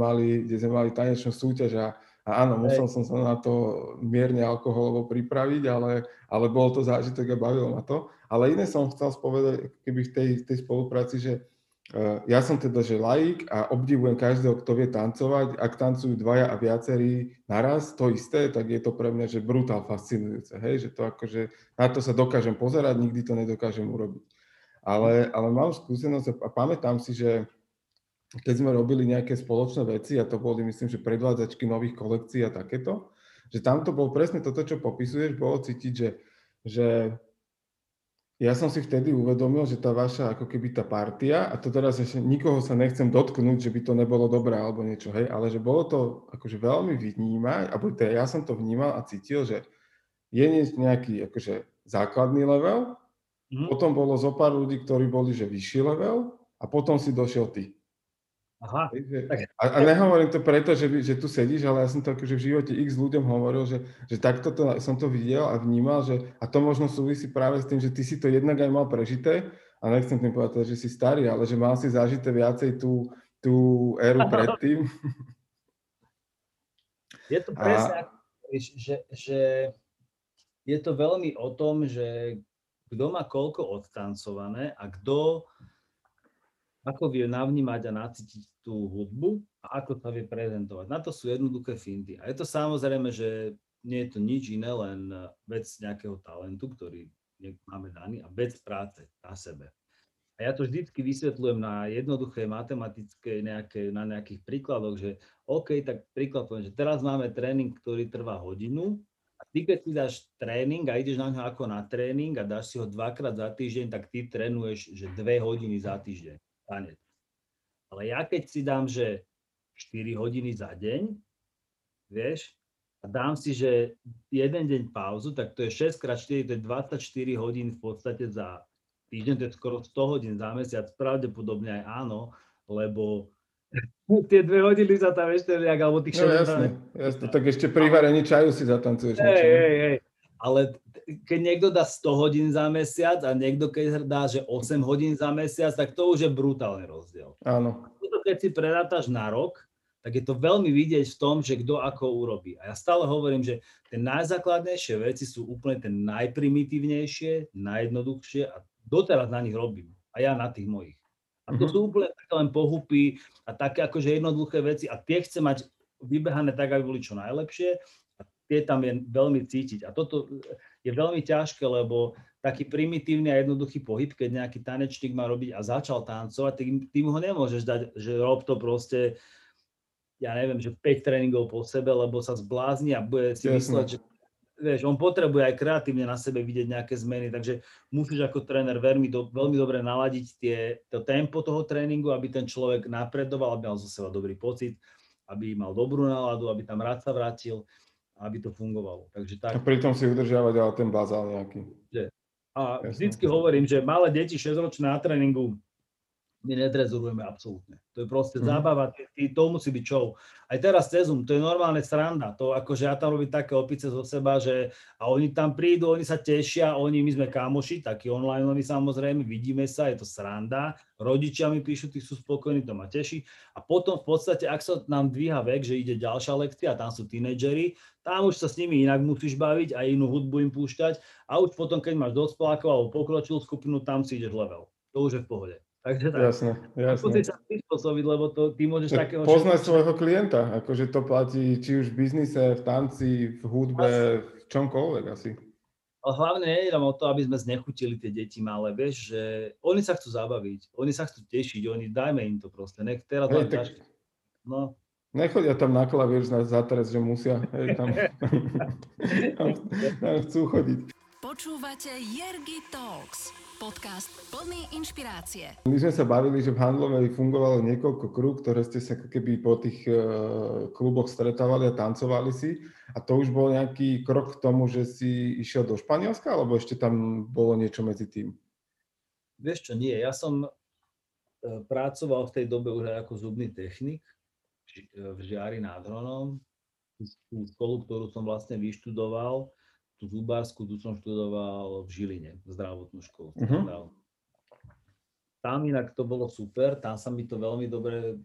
mali tanečnú súťaž a áno, musel som sa na to mierne alkoholovo pripraviť, ale bol to zážitok a bavilo ma to. Ale iné som chcel spovedať keby v tej spolupráci, že ja som teda, že laik a obdivujem každého, kto vie tancovať. Ak tancujú dvaja a viacerí naraz to isté, tak je to pre mňa, že brutál fascinujúce, hej, že to akože na to sa dokážem pozerať, nikdy to nedokážem urobiť. Ale mám skúsenosť a pamätám si, že keď sme robili nejaké spoločné veci, a to boli, myslím, že predvádzačky nových kolekcií a takéto, že tam to bolo presne toto, čo popisuješ, bolo cítiť, že ja som si vtedy uvedomil, že tá vaša ako keby tá partia, a to teraz ešte nikoho sa nechcem dotknúť, že by to nebolo dobré alebo niečo, hej, ale že bolo to akože veľmi vnímať, alebo teda ja som to vnímal a cítil, že je nejaký akože základný level, potom bolo zo pár ľudí, ktorí boli, že vyšší level a potom si došiel ty. Aha. A nehovorím to preto, že tu sedíš, ale ja som to akože v živote x ľuďom hovoril, že takto to, som to videl a vnímal, že a to možno súvisí práve s tým, že ty si to jednak aj mal prežité a nechcem tým povedať, že si starý, ale že mal si zažité viacej tú éru predtým. Je to presne, že je to veľmi o tom, že kto má koľko odtancované a kto ako vie navnímať a nacítiť tú hudbu a ako sa vie prezentovať. Na to sú jednoduché finty. A je to samozrejme, že nie je to nič iné, len vec nejakého talentu, ktorý máme daný a vec práce na sebe. A ja to vždycky vysvetľujem na jednoduché matematické na nejakých príkladoch, že OK, tak príklad poviem, že teraz máme tréning, ktorý trvá hodinu a ty, keď si dáš tréning a ideš na ňo ako na tréning a dáš si ho 2-krát za týždeň, tak ty trénuješ, že 2 hodiny za týždeň. Tanec. Ale ja keď si dám, že 4 hodiny za deň, vieš, a dám si, že jeden deň pauzu, tak to je 6x4, to je 24 hodín v podstate za týždeň, to je skoro 100 hodín za mesiac, pravdepodobne aj áno, lebo tie 2 hodiny sa tam ešte nejak, alebo tých 6... No jasne, tak ešte pri varení čaju si zatancuješ niečo. Hej. Ale keď niekto dá 100 hodín za mesiac a niekto keď dá, že 8 hodín za mesiac, tak to už je brutálny rozdiel. Áno. Keď si prerátaš na rok, tak je to veľmi vidieť v tom, že kto ako urobí. A ja stále hovorím, že tie najzákladnejšie veci sú úplne tie najprimitívnejšie, najjednoduchšie a doteraz na nich robím. A ja na tých mojich. A to sú úplne také len pohupy a také akože jednoduché veci a tie chce mať vybehané tak, aby boli čo najlepšie. Tie tam je veľmi cítiť. A toto je veľmi ťažké, lebo taký primitívny a jednoduchý pohyb, keď nejaký tanečník má robiť a začal tancovať, tým ho nemôžeš dať, že rob to proste, ja neviem, že 5 tréningov po sebe, lebo sa zblázni a bude si mysleť, že vieš, on potrebuje aj kreatívne na sebe vidieť nejaké zmeny, takže musíš ako tréner veľmi dobre naladiť to tempo toho tréningu, aby ten človek napredoval, aby mal zo seba dobrý pocit, aby mal dobrú náladu, aby tam rád sa vrátil, aby to fungovalo. Takže tak. A pritom si udržiavať ale ten bazál nejaký. A vždycky hovorím, že malé deti 6-ročné na tréningu my netrezorujeme absolútne. To je proste zábava, to musí byť show. Aj teraz cez Zoom, to je normálne sranda. To akože ja tam robím také opice zo seba, že a oni tam prídu, oni sa tešia, my sme kámoši, takí online samozrejme, vidíme sa, je to sranda. Rodičia mi píšu, tí sú spokojní, to ma teší. A potom v podstate, ak sa nám dvíha vek, že ide ďalšia lekcia, tam sú tínedžeri, tam už sa s nimi inak musíš baviť a inú hudbu im púšťať. A už potom, keď máš dospelákov alebo pokročilú skupinu, tam si ideš level. To už je v pohode. Takže tak. Jasné. Musíš sa prispôsobiť, lebo to, ty môžeš takého... Poznať svojho klienta, akože to platí či už v biznise, v tanci, v hudbe, v čomkoľvek asi. Ale hlavne nie je o to, aby sme znechutili tie deti malé, vieš, že oni sa chcú zabaviť, oni sa chcú tešiť, oni dajme im to proste, nech teraz to tak... No. Nechodia tam na klavír zatres, že musia, tam chcú chodiť. Počúvate Jergi Talks, podcast plný inšpirácie. My sme sa bavili, že v Handlovej fungovalo niekoľko krúh, ktoré ste sa keby po tých kluboch stretávali a tancovali si. A to už bol nejaký krok k tomu, že si išiel do Španielska, alebo ešte tam bolo niečo medzi tým? Vieš čo, nie. Ja som pracoval v tej dobe už ako zubný technik v Žiari nad Hronom, tú školu, ktorú som vlastne vyštudoval. Zubársku, tu som študoval v Žiline, zdravotnú školu. Uh-huh. Tam inak to bolo super, tam sa mi to veľmi dobre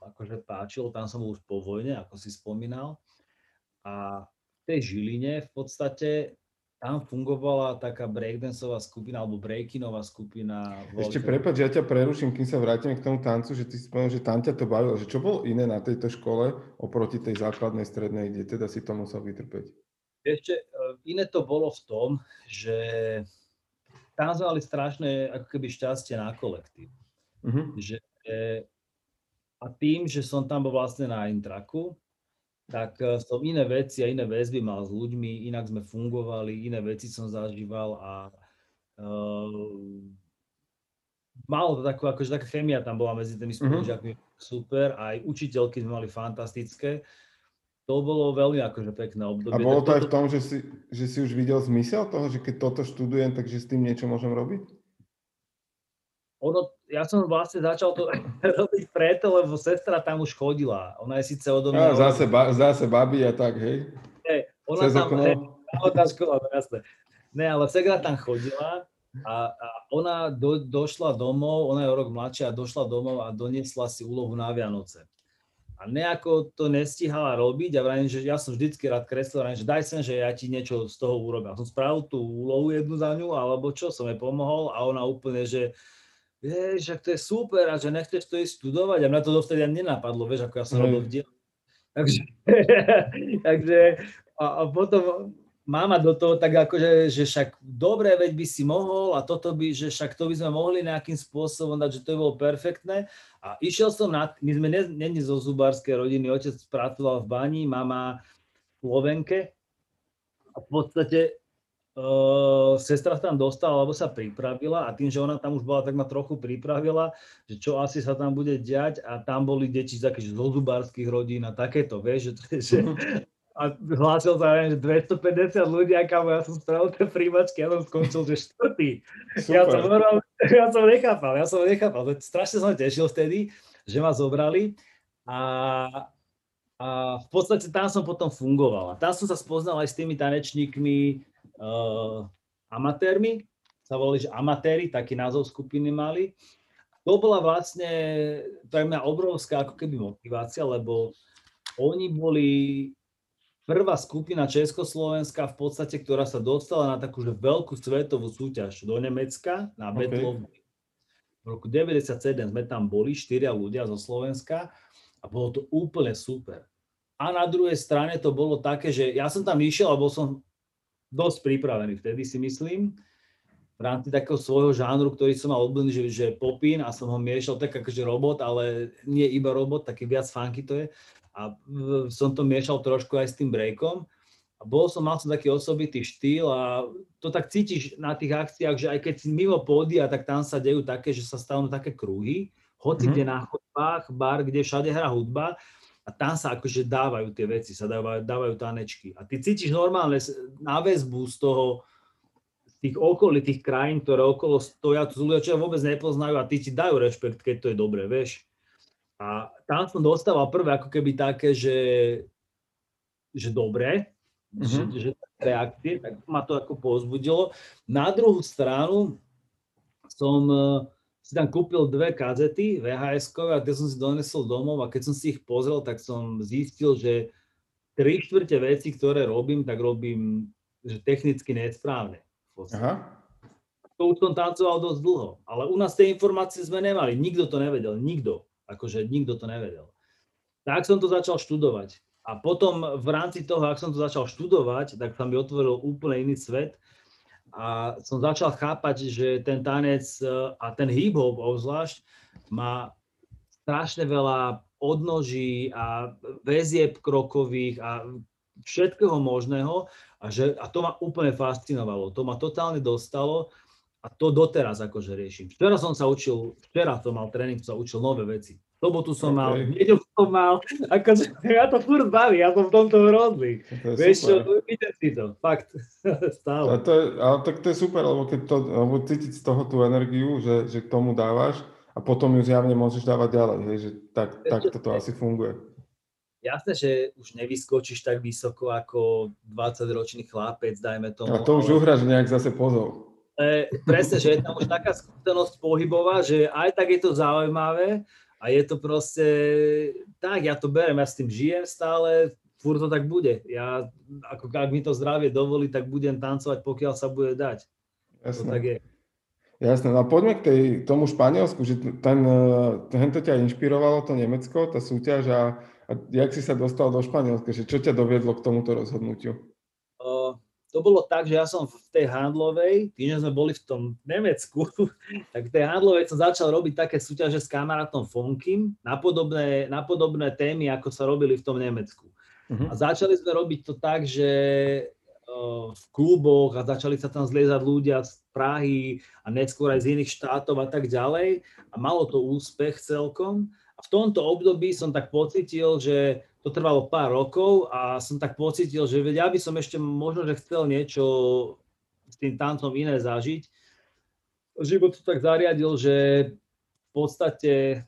akože páčilo, tam som bol už po vojne, ako si spomínal. A v tej Žiline v podstate tam fungovala taká breakdanceová skupina alebo breakinová skupina. Ešte prepáč, ja ťa preruším, kým sa vrátim k tomu tancu, že ty si spomínal, že tam ťa to bavilo. Že čo bolo iné na tejto škole oproti tej základnej, strednej, kde teda si to musel vytrpeť? Ešte iné to bolo v tom, že tam zvali strašné ako keby šťastie na kolektív. Mm-hmm. Že, a tým, že som tam bol vlastne na intraku, tak som iné veci a iné väzby mal s ľuďmi, inak sme fungovali, iné veci som zažíval a malo to takú, akože taká chémia tam bola medzi tými spolužiakmi, super, aj učiteľky sme mali fantastické. To bolo veľmi akože pekné obdobie. A bolo to aj v tom, že si už videl zmysel toho, že keď toto študujem, takže s tým niečo môžem robiť? Ono, ja som vlastne začal to robiť preto, lebo sestra tam už chodila. Ona je síce odo mňa... Zase babi a tak, hej? Nie, ona tam... Ne, ale segra tam chodila a ona došla domov, ona je o rok mladšia, došla domov a doniesla si úlohu na Vianoce. A nejako to nestihala robiť a vravím, že ja som vždycky rád kreslil, vravím, že daj sem, že ja ti niečo z toho urobím. A som spravil tú úlohu jednu za ňu, alebo čo, som jej pomohol a ona úplne, že vieš, to je super a že nechceš to ísť studovať a mňa to dovtedy ani nenapadlo, vieš, ako ja som robil v dielu. Takže a potom máma do toho tak akože, že však dobre, veď by si mohol a toto by, že však to by sme mohli nejakým spôsobom dať, že to by bolo perfektné. A išiel som na, my sme nie zo zubárskej rodiny, otec pracoval v bani, mama v Slovenke a v podstate sestra tam dostala, alebo sa pripravila a tým, že ona tam už bola, tak ma trochu pripravila, že čo asi sa tam bude diať a tam boli deti z takých zo zubárskych rodín a takéto, vieš, že a hlásil sa, že 250 ľudí, akámo, ja som spravil tie príjmačky, ja som skončil, že štvrtý. Ja som nechápal. Strašne som tešil vtedy, že ma zobrali a v podstate tam som potom fungoval. A tam som sa spoznal aj s tými tanečníkmi amatérmi, sa volali, že amatéri, taký názov skupiny mali. To bola vlastne pre mňa obrovská ako keby motivácia, lebo oni boli prvá skupina Československa v podstate, ktorá sa dostala na takúže veľkú svetovú súťaž do Nemecka, na Betlom. V roku 1997 sme tam boli, 4 ľudia zo Slovenska a bolo to úplne super. A na druhej strane to bolo také, že ja som tam išiel a bol som dosť pripravený vtedy, si myslím, v rámci takého svojho žánru, ktorý som mal obľúbený, že popín a som ho miešal tak akože robot, ale nie iba robot, taký viac funky to je. A som to miešal trošku aj s tým breakom. A mal som taký osobitý štýl a to tak cítiš na tých akciách, že aj keď si mimo pódia, tak tam sa dejú také, že sa stanú také kruhy, hoci kde na chodbách, bar, kde všade hrá hudba a tam sa akože dávajú tie veci, sa dávajú tanečky. A ty cítiš normálne náväzbu z toho, z tých okolitých krajín, ktoré okolo stoja, tu ľudia, čo vôbec nepoznajú a ty ti dajú rešpekt, keď to je dobre, vieš. A tam som dostával prvé ako keby také, že dobre, že reakcie, tak ma to ako povzbudilo. Na druhú stranu som si tam kúpil 2 kazety VHS-kové, kde som si donesol domov a keď som si ich pozrel, tak som zistil, že 3/4 vecí, ktoré robím, tak robím že technicky nesprávne. Aha. to už som tancoval dosť dlho, ale u nás tie informácie sme nemali, nikto to nevedel, nikto to nevedel. Tak som to začal študovať a potom v rámci toho, ak som to začal študovať, tak sa mi otvoril úplne iný svet a som začal chápať, že ten tanec a ten hip-hop obzvlášť má strašne veľa odnoží a väzieb krokových a všetkého možného a to ma úplne fascinovalo, to ma totálne dostalo a to doteraz akože riešim. Včera som mal tréning, som sa učil nové veci. Sobotu som mal, nedeľu som mal, akože ja to furt baví, ja som v tomto hrozný. To vieš super. Čo, vidím si to, fakt, stále. Ale tak to je super, lebo keď to, lebo cítiť z toho tú energiu, že k tomu dávaš a potom ju zjavne môžeš dávať ďalej, hej, že tak toto asi funguje. Jasné, že už nevyskočíš tak vysoko ako 20-ročný chlápec, dajme tomu. A to už uhráš nejak zase pozov. Presne, že je tam už taká skúsenosť pohybová, že aj tak je to zaujímavé, a je to proste, tak ja to beriem, ja s tým žijem stále, furt to tak bude. Ja, ako ak mi to zdravie dovolí, tak budem tancovať, pokiaľ sa bude dať. Jasné. To tak je. Jasné, no a poďme k tomu Španielsku, že to ťa inšpirovalo, to Nemecko, tá súťaž a jak si sa dostal do Španielska, že čo ťa doviedlo k tomuto rozhodnutiu? To bolo tak, že ja som v tej handlovej, tým, že sme boli v tom Nemecku, tak v tej handlovej som začal robiť také súťaže s kamarátom Fonkim na podobné témy, ako sa robili v tom Nemecku. Uh-huh. A začali sme robiť to tak, že v kluboch a začali sa tam zliezať ľudia z Prahy a neskôr aj z iných štátov a tak ďalej. A malo to úspech celkom. A v tomto období som tak pocítil, že to trvalo pár rokov a som tak pocítil, že ja by som ešte možno, že chcel niečo s tým tancom iné zažiť. Život to tak zariadil, že v podstate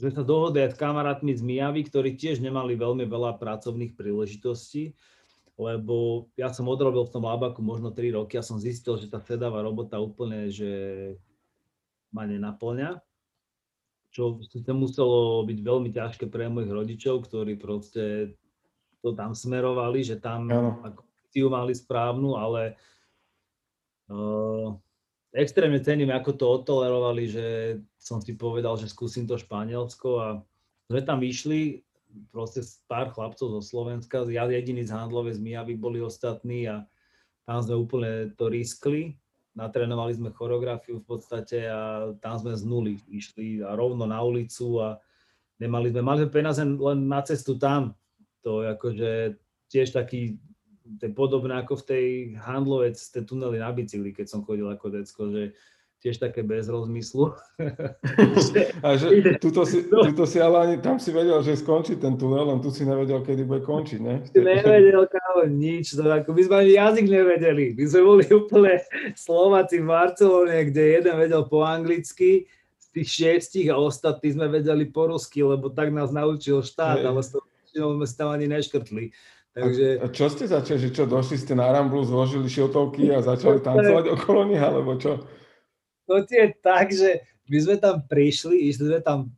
sme sa dohodli aj s kamarátmi z Mijavy, ktorí tiež nemali veľmi veľa pracovných príležitostí, lebo ja som odrobil v tom Labaku možno 3 roky a som zistil, že tá sedavá robota úplne, že ma nenapĺňa. Čo to muselo byť veľmi ťažké pre mojich rodičov, ktorí proste to tam smerovali, že tam akciu mali správnu, ale extrémne cením, ako to odtolerovali, že som si povedal, že skúsim to Španielsko a sme tam išli, proste pár chlapcov zo Slovenska, ja jediný z handlovej z Mijavy boli ostatní a tam sme úplne to riskli. Natrénovali sme choreografiu v podstate a tam sme z nuly išli a rovno na ulicu a mali sme peniaze len na cestu tam. To je akože tiež taký, to je podobné ako v tej handlovec, tie tunely na bicykli, keď som chodil ako decko, že tiež také bez rozmyslu. A že tuto si ale ani tam si vedel, že skončí ten tunel, len tu si nevedel, kedy bude končiť, ne? Nevedel, nič, to ako my sme ani jazyk nevedeli, my sme boli úplne Slováci v Barcelone, kde jeden vedel po anglicky z tých 6 a ostatní sme vedeli po rusky, lebo tak nás naučil štát, ale s toho sme tam ani neškrtli. Takže... A čo ste začali, že čo, došli ste na Ramblu, zložili šiltovky a začali tancovať okolo nich, alebo čo? To je tak, že my sme tam prišli, išli sme tam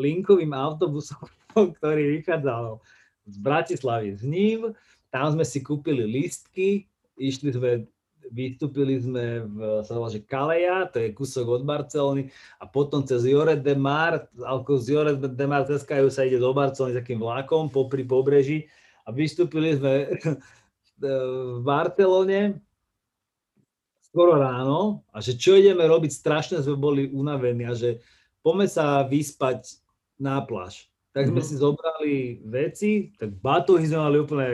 linkovým autobusom, ktorý vychádzal z Bratislavy z Nív. Tam sme si kúpili lístky, vystúpili sme v Kaleja, to je kúsok od Barcelony a potom cez Lloret de Mar, z Lloret de Mar cez Kaju sa ide do Barcelony takým vlákom popri pobreží a vystúpili sme v Barcelone skoro ráno a že čo ideme robiť, strašne sme boli unavení a že poďme sa vyspať na pláž. Tak sme si zobrali veci, tak batohy sme mali úplne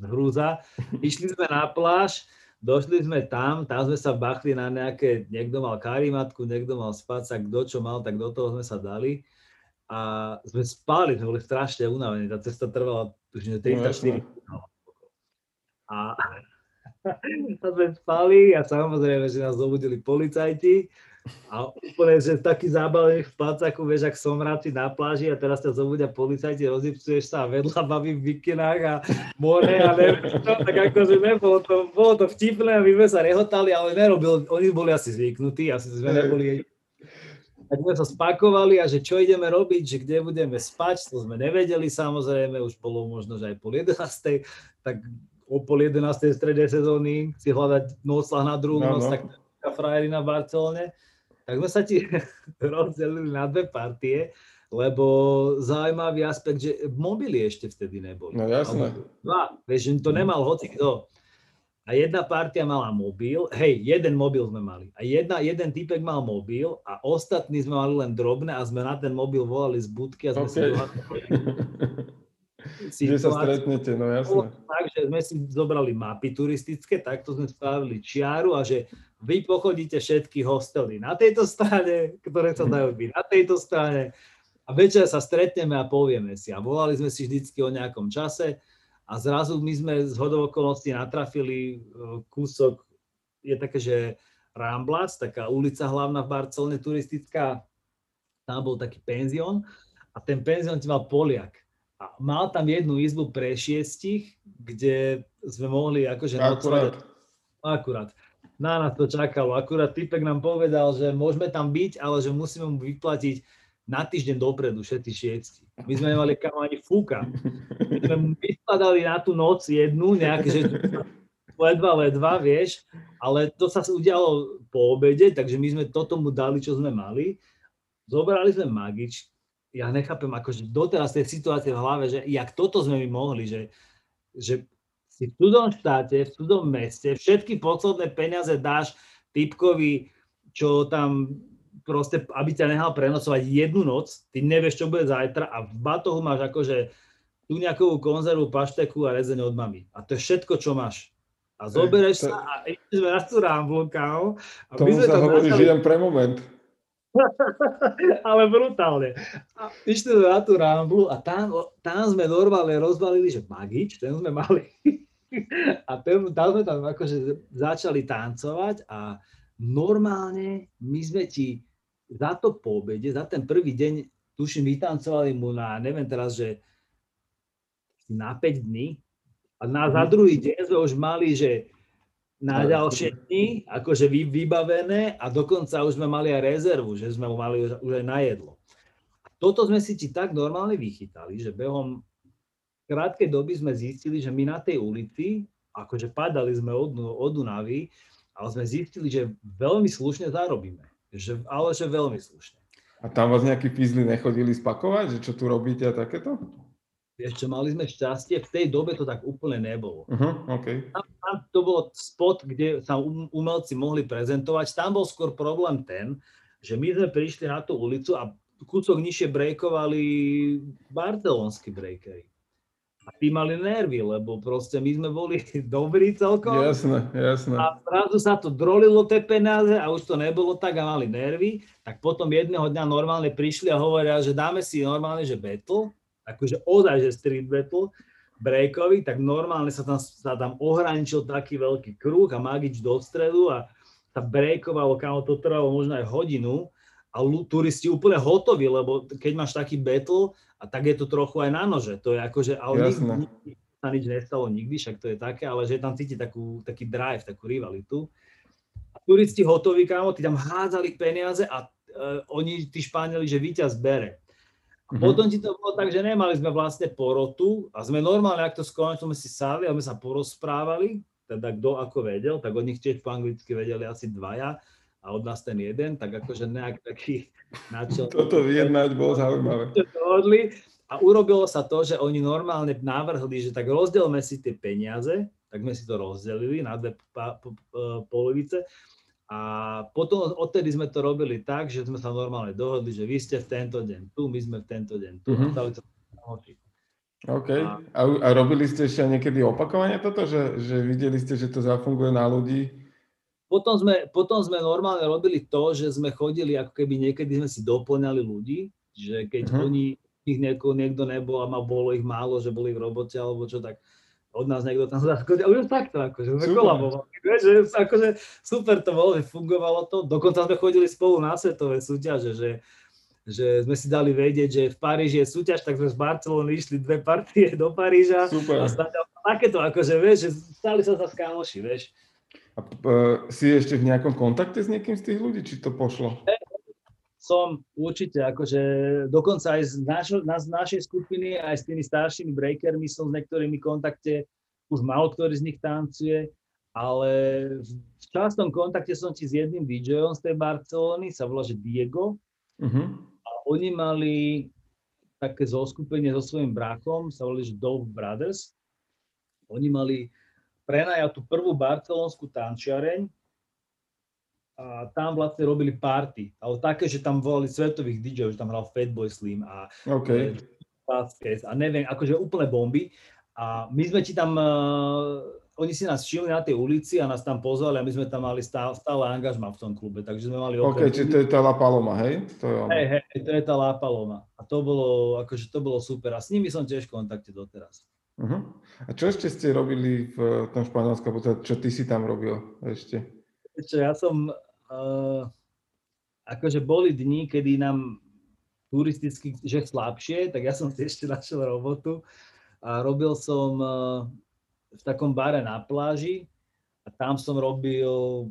hrúza, išli sme na pláž, došli sme tam sme sa bachli na nejaké, niekto mal karimatku, niekto mal spacák, kto čo mal, tak do toho sme sa dali a sme spali, sme boli strašne unavení, tá cesta trvala už 34 a sme spali a samozrejme, že nás zobudili policajti. A úplne, že taký zábavný v placaku, vieš, ak som rád na pláži a teraz ťa zobudia policajti, rozipsuješ sa vedľa baví v bikinách a more a neviem čo, tak akože bolo to vtipné a my sme sa rehotali, ale oni boli asi zvyknutí, asi sme neboli. Tak sme sa spakovali a že čo ideme robiť, že kde budeme spať, to sme nevedeli samozrejme, už bolo možno, že aj 10:30, tak o 10:30 v strede sezóny si hľadať nocľah na druhú noc, tak frajerina v Barcelone, tak sme sa ti rozdelili na dve partie, lebo zaujímavý aspekt, že mobily ešte vtedy neboli. No jasné. Vieš, to nemal hocikto. A jedna partia mala mobil, hej, jeden mobil sme mali. A jeden typek mal mobil a ostatní sme mali len drobné a sme na ten mobil volali z budky a sme si kde sa stretnete, no jasné. Takže sme si zobrali mapy turistické, takto sme spravili čiaru a že vy pochodíte všetky hostely na tejto strane, ktoré sa dajú byť na tejto strane. A večer sa stretneme a povieme si. A volali sme si vždycky o nejakom čase. A zrazu my sme z hodou okolností natrafili kúsok, je také, že Ramblas, taká ulica hlavná v Barcelone turistická, tam bol taký penzión a ten penzión ti mal Poliak. A mal tam jednu izbu pre šiestich, kde sme mohli akože... Akurát. Na nás to čakalo. Akurát typek nám povedal, že môžeme tam byť, ale že musíme mu vyplatiť na týždeň dopredu všetci šiesti. My sme nemali kam ani fúka. My sme mu vyskladali na tú noc jednu, nejaké, že ledva, vieš, ale to sa udialo po obede, takže my sme toto mu dali, čo sme mali. Zobrali sme magič. Ja nechápem, akože doteraz tej situácie v hlave, že jak toto sme my mohli, že si v cudom štáte, v cudom meste všetky posledné peniaze dáš typkovi, čo tam... proste, aby ťa nehal prenosovať jednu noc, ty nevieš, čo bude zajtra a v batohu máš akože tú nejakú konzervu, pašteku a rezeň od mami. A to je všetko, čo máš. A zoberieš sa a ideme na tú Ramblu, kámo. Tomu sa hovorí, žijem pre moment. Ale brutálne. A išli sme na tú Ramblu a tam sme normálne rozbalili, že magič, ten sme mali. A tam sme tam akože začali tancovať a normálne my sme ti za to po obede, za ten prvý deň, tuším, vytancovali mu na, neviem teraz, že na 5 dní. A za druhý deň sme už mali, že na ďalšie dni, akože vybavené a dokonca už sme mali aj rezervu, že sme mu mali už aj na jedlo. A toto sme si ti tak normálne vychytali, že behom krátkej doby sme zistili, že my na tej ulici, akože padali sme od Dunavy, ale sme zistili, že veľmi slušne zarobíme. Ale že veľmi slušne. A tam vás nejakí pizli nechodili spakovať? Že čo tu robíte a takéto? Vieš čo, mali sme šťastie. V tej dobe to tak úplne nebolo. Okay. Tam to bol spot, kde sa umelci mohli prezentovať. Tam bol skôr problém ten, že my sme prišli na tú ulicu a kúsok nižšie breakovali barcelonskí breakery. A tí mali nervy, lebo proste my sme boli dobrí celkom. Jasné. A zrazu sa to drolilo tie peniaze a už to nebolo tak a mali nervy. Tak potom jedného dňa normálne prišli a hovoria, že dáme si normálne, že battle, akože ozaj, že street battle, breakový, tak normálne sa tam ohraničil taký veľký kruh a magič do stredu a sa breakovalo, kam to trvalo možno aj hodinu. A turisti úplne hotoví, lebo keď máš taký battle, a tak je to trochu aj na nože. To je akože, ale nikdy sa nič nestalo nikdy, však to je také, ale že tam cíti taký drive, takú rivalitu. A turisti hotoví, kámo, tí tam hádzali peniaze a oni, tí Španieli, že víťaz bere. A potom ti to bolo tak, že nemali sme vlastne porotu a sme normálne, ak to skončili, sme si sadli a sme sa porozprávali, teda kto ako vedel, tak od nich tiež po anglicky vedeli asi dvaja. A od nás ten jeden, tak akože nejak taký načal. Toto vyjednať bolo zaujímavé. A urobilo sa to, že oni normálne navrhli, že tak rozdelme si tie peniaze, tak sme si to rozdelili na dve polovice. A potom odtedy sme to robili tak, že sme sa normálne dohodli, že vy ste v tento deň tu, my sme v tento deň tu. OK. A robili ste ešte niekedy opakovanie toto, že videli ste, že to zafunguje na ľudí? Potom sme normálne robili to, že sme chodili, ako keby niekedy sme si doplňali ľudí, že keď niekto nebol a bolo ich málo, že boli v robote alebo čo, tak od nás niekto tam zaskočil. A už takto, akože sme kolabovali. Akože super to bolo, že fungovalo to. Dokonca sme chodili spolu na svetové súťaže, že sme si dali vedieť, že v Paríži je súťaž, tak sme z Barcelony išli dve partie do Paríža. Super. A takéto, akože vieš, že stali sa s kámoši, vieš. A si ešte v nejakom kontakte s niekým z tých ľudí, či to pošlo? Som určite, akože dokonca aj z našej skupiny, aj s tými staršími breakermi som s niektorými v kontakte, už málo ktorý z nich tancuje, Ale v častom kontakte som s jedným DJom z tej Barcelony, sa volá Diego. Uh-huh. A oni mali také zoskupenie so svojím brakom, sa volá Dove Brothers. Oni mali prenajatú prvú barcelonskú tančiareň a tam vlastne robili party. Ale také, že tam volali svetových DJov, že tam hral Fatboy Slim a okay. A neviem, akože úplne bomby. A my sme ti tam, oni si nás všimli na tej ulici a nás tam pozvali a my sme tam mali stále angažma v tom klube, takže sme mali... OK, čiže to je tá La Paloma, hej? Hej, to je tá La Paloma. A to bolo, akože to bolo super a s nimi som tiež v kontakte doteraz. Uh-huh. A čo ešte ste robili v tom Španielsku, čo ty si tam robil ešte? Ja som... akože boli dni, kedy nám turisticky, že slabšie, tak ja som si ešte našiel robotu a robil som v takom bare na pláži a tam som robil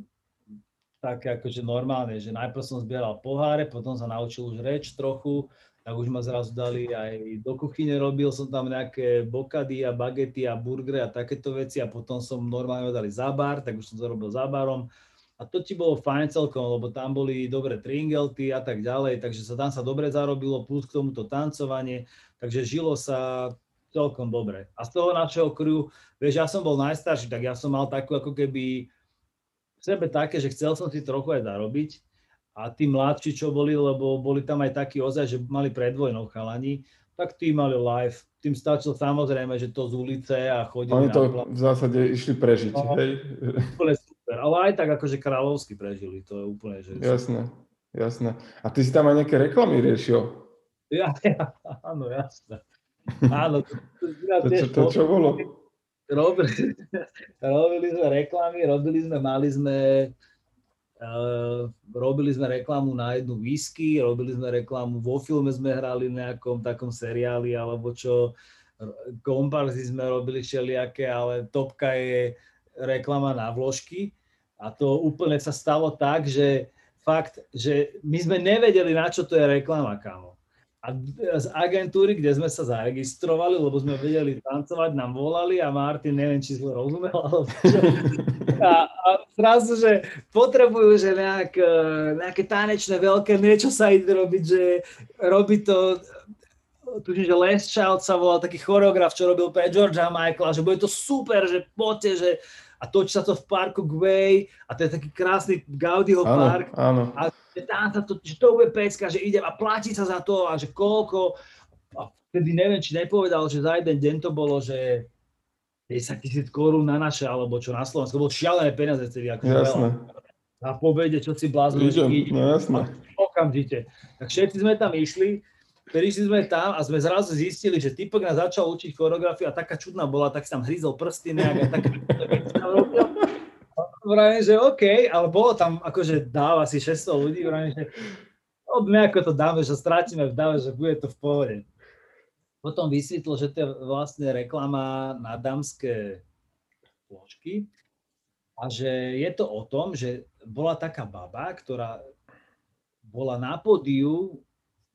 také akože normálne, že najprv som zbieral poháre, potom sa naučil už reč trochu, tak už ma zrazu dali aj do kuchyne, robil som tam nejaké bokady a bagety a burgery a takéto veci a potom som normálne dali za bar, tak už som zarobil za barom. A to ti bolo fajn celkom, lebo tam boli dobré tringelty a tak ďalej, takže sa tam sa dobre zarobilo, plus k tomuto tancovanie, takže žilo sa celkom dobre. A z toho našeho crew, vieš, ja som bol najstarší, tak ja som mal takú ako keby v sebe také, že chcel som si trochu aj zarobiť a tí mladší, čo boli, lebo boli tam aj takí ozaj, že mali pred vojnou chalani, tak tí mali live. Tým stačilo samozrejme, že to z ulice a chodili na... Oni to v zásade išli prežiť, no, hej? Úplne super, ale aj tak akože kráľovsky prežili, to je úplne... Že... Jasné, jasné. A ty si tam aj nejaké reklamy riešil? Ja, áno, jasné. Áno, to čo bolo? Robili sme reklamy, robili sme reklamu na jednu whisky, robili sme reklamu, vo filme sme hrali v nejakom takom seriáli alebo čo, komparzy sme robili všelijaké, ale topka je reklama na vložky a to úplne sa stalo tak, že fakt, že my sme nevedeli, na čo to je reklama, kámo. A z agentúry, kde sme sa zaregistrovali, lebo sme vedeli tancovať, nám volali a Martin, neviem, či zle rozumel, alebo čo. A zrazu, že potrebujú, že nejaké tanečné veľké, niečo sa ide robiť, že robí to, tužím, že Last Child sa volal, taký choreograf, čo robil pre Georgea Michaela, že bude to super, že poďte, že... A točí sa to v parku Gway a to je taký krásny Gaudiho park. Áno. A tam sa to, že to bude pecka, že idem a platí sa za to a že koľko. A vtedy neviem, či nepovedal, že za jeden deň to bolo, že 10 000 korún na naše, alebo čo na Slovensku. Bolo šialené peniaze vtedy. Jasné. Na pobede, čo si bláznu, že idem. No jasné. Okamžite. Tak všetci sme tam išli. Prišli sme tam a sme zrazu zistili, že typok nás začal učiť choreografiu a taká čudná bola, tak si tam hryzol prsty nejak a taká tam robil. Vravím, že OK, ale bolo tam akože dáv asi 600 ľudí, vravím, že nejako to dáme, že strátime v dáve, že bude to v pohode. Potom vysvetlo, že to je vlastne reklama na dámske plošky a že je to o tom, že bola taká baba, ktorá bola na pódiu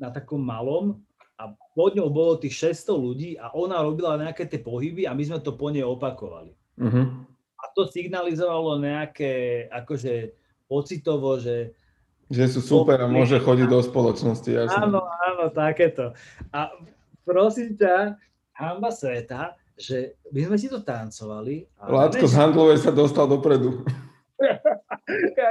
na takom malom a pod ňou bolo tých 600 ľudí a ona robila nejaké tie pohyby a my sme to po nej opakovali. Uh-huh. A to signalizovalo nejaké, akože pocitovo, že... Že sú super a môže chodiť do spoločnosti. Jasne. Áno, áno, takéto. A prosím ťa, hanba sveta, že my sme si to tancovali. Vládko z Handlovej sa dostal dopredu. Ja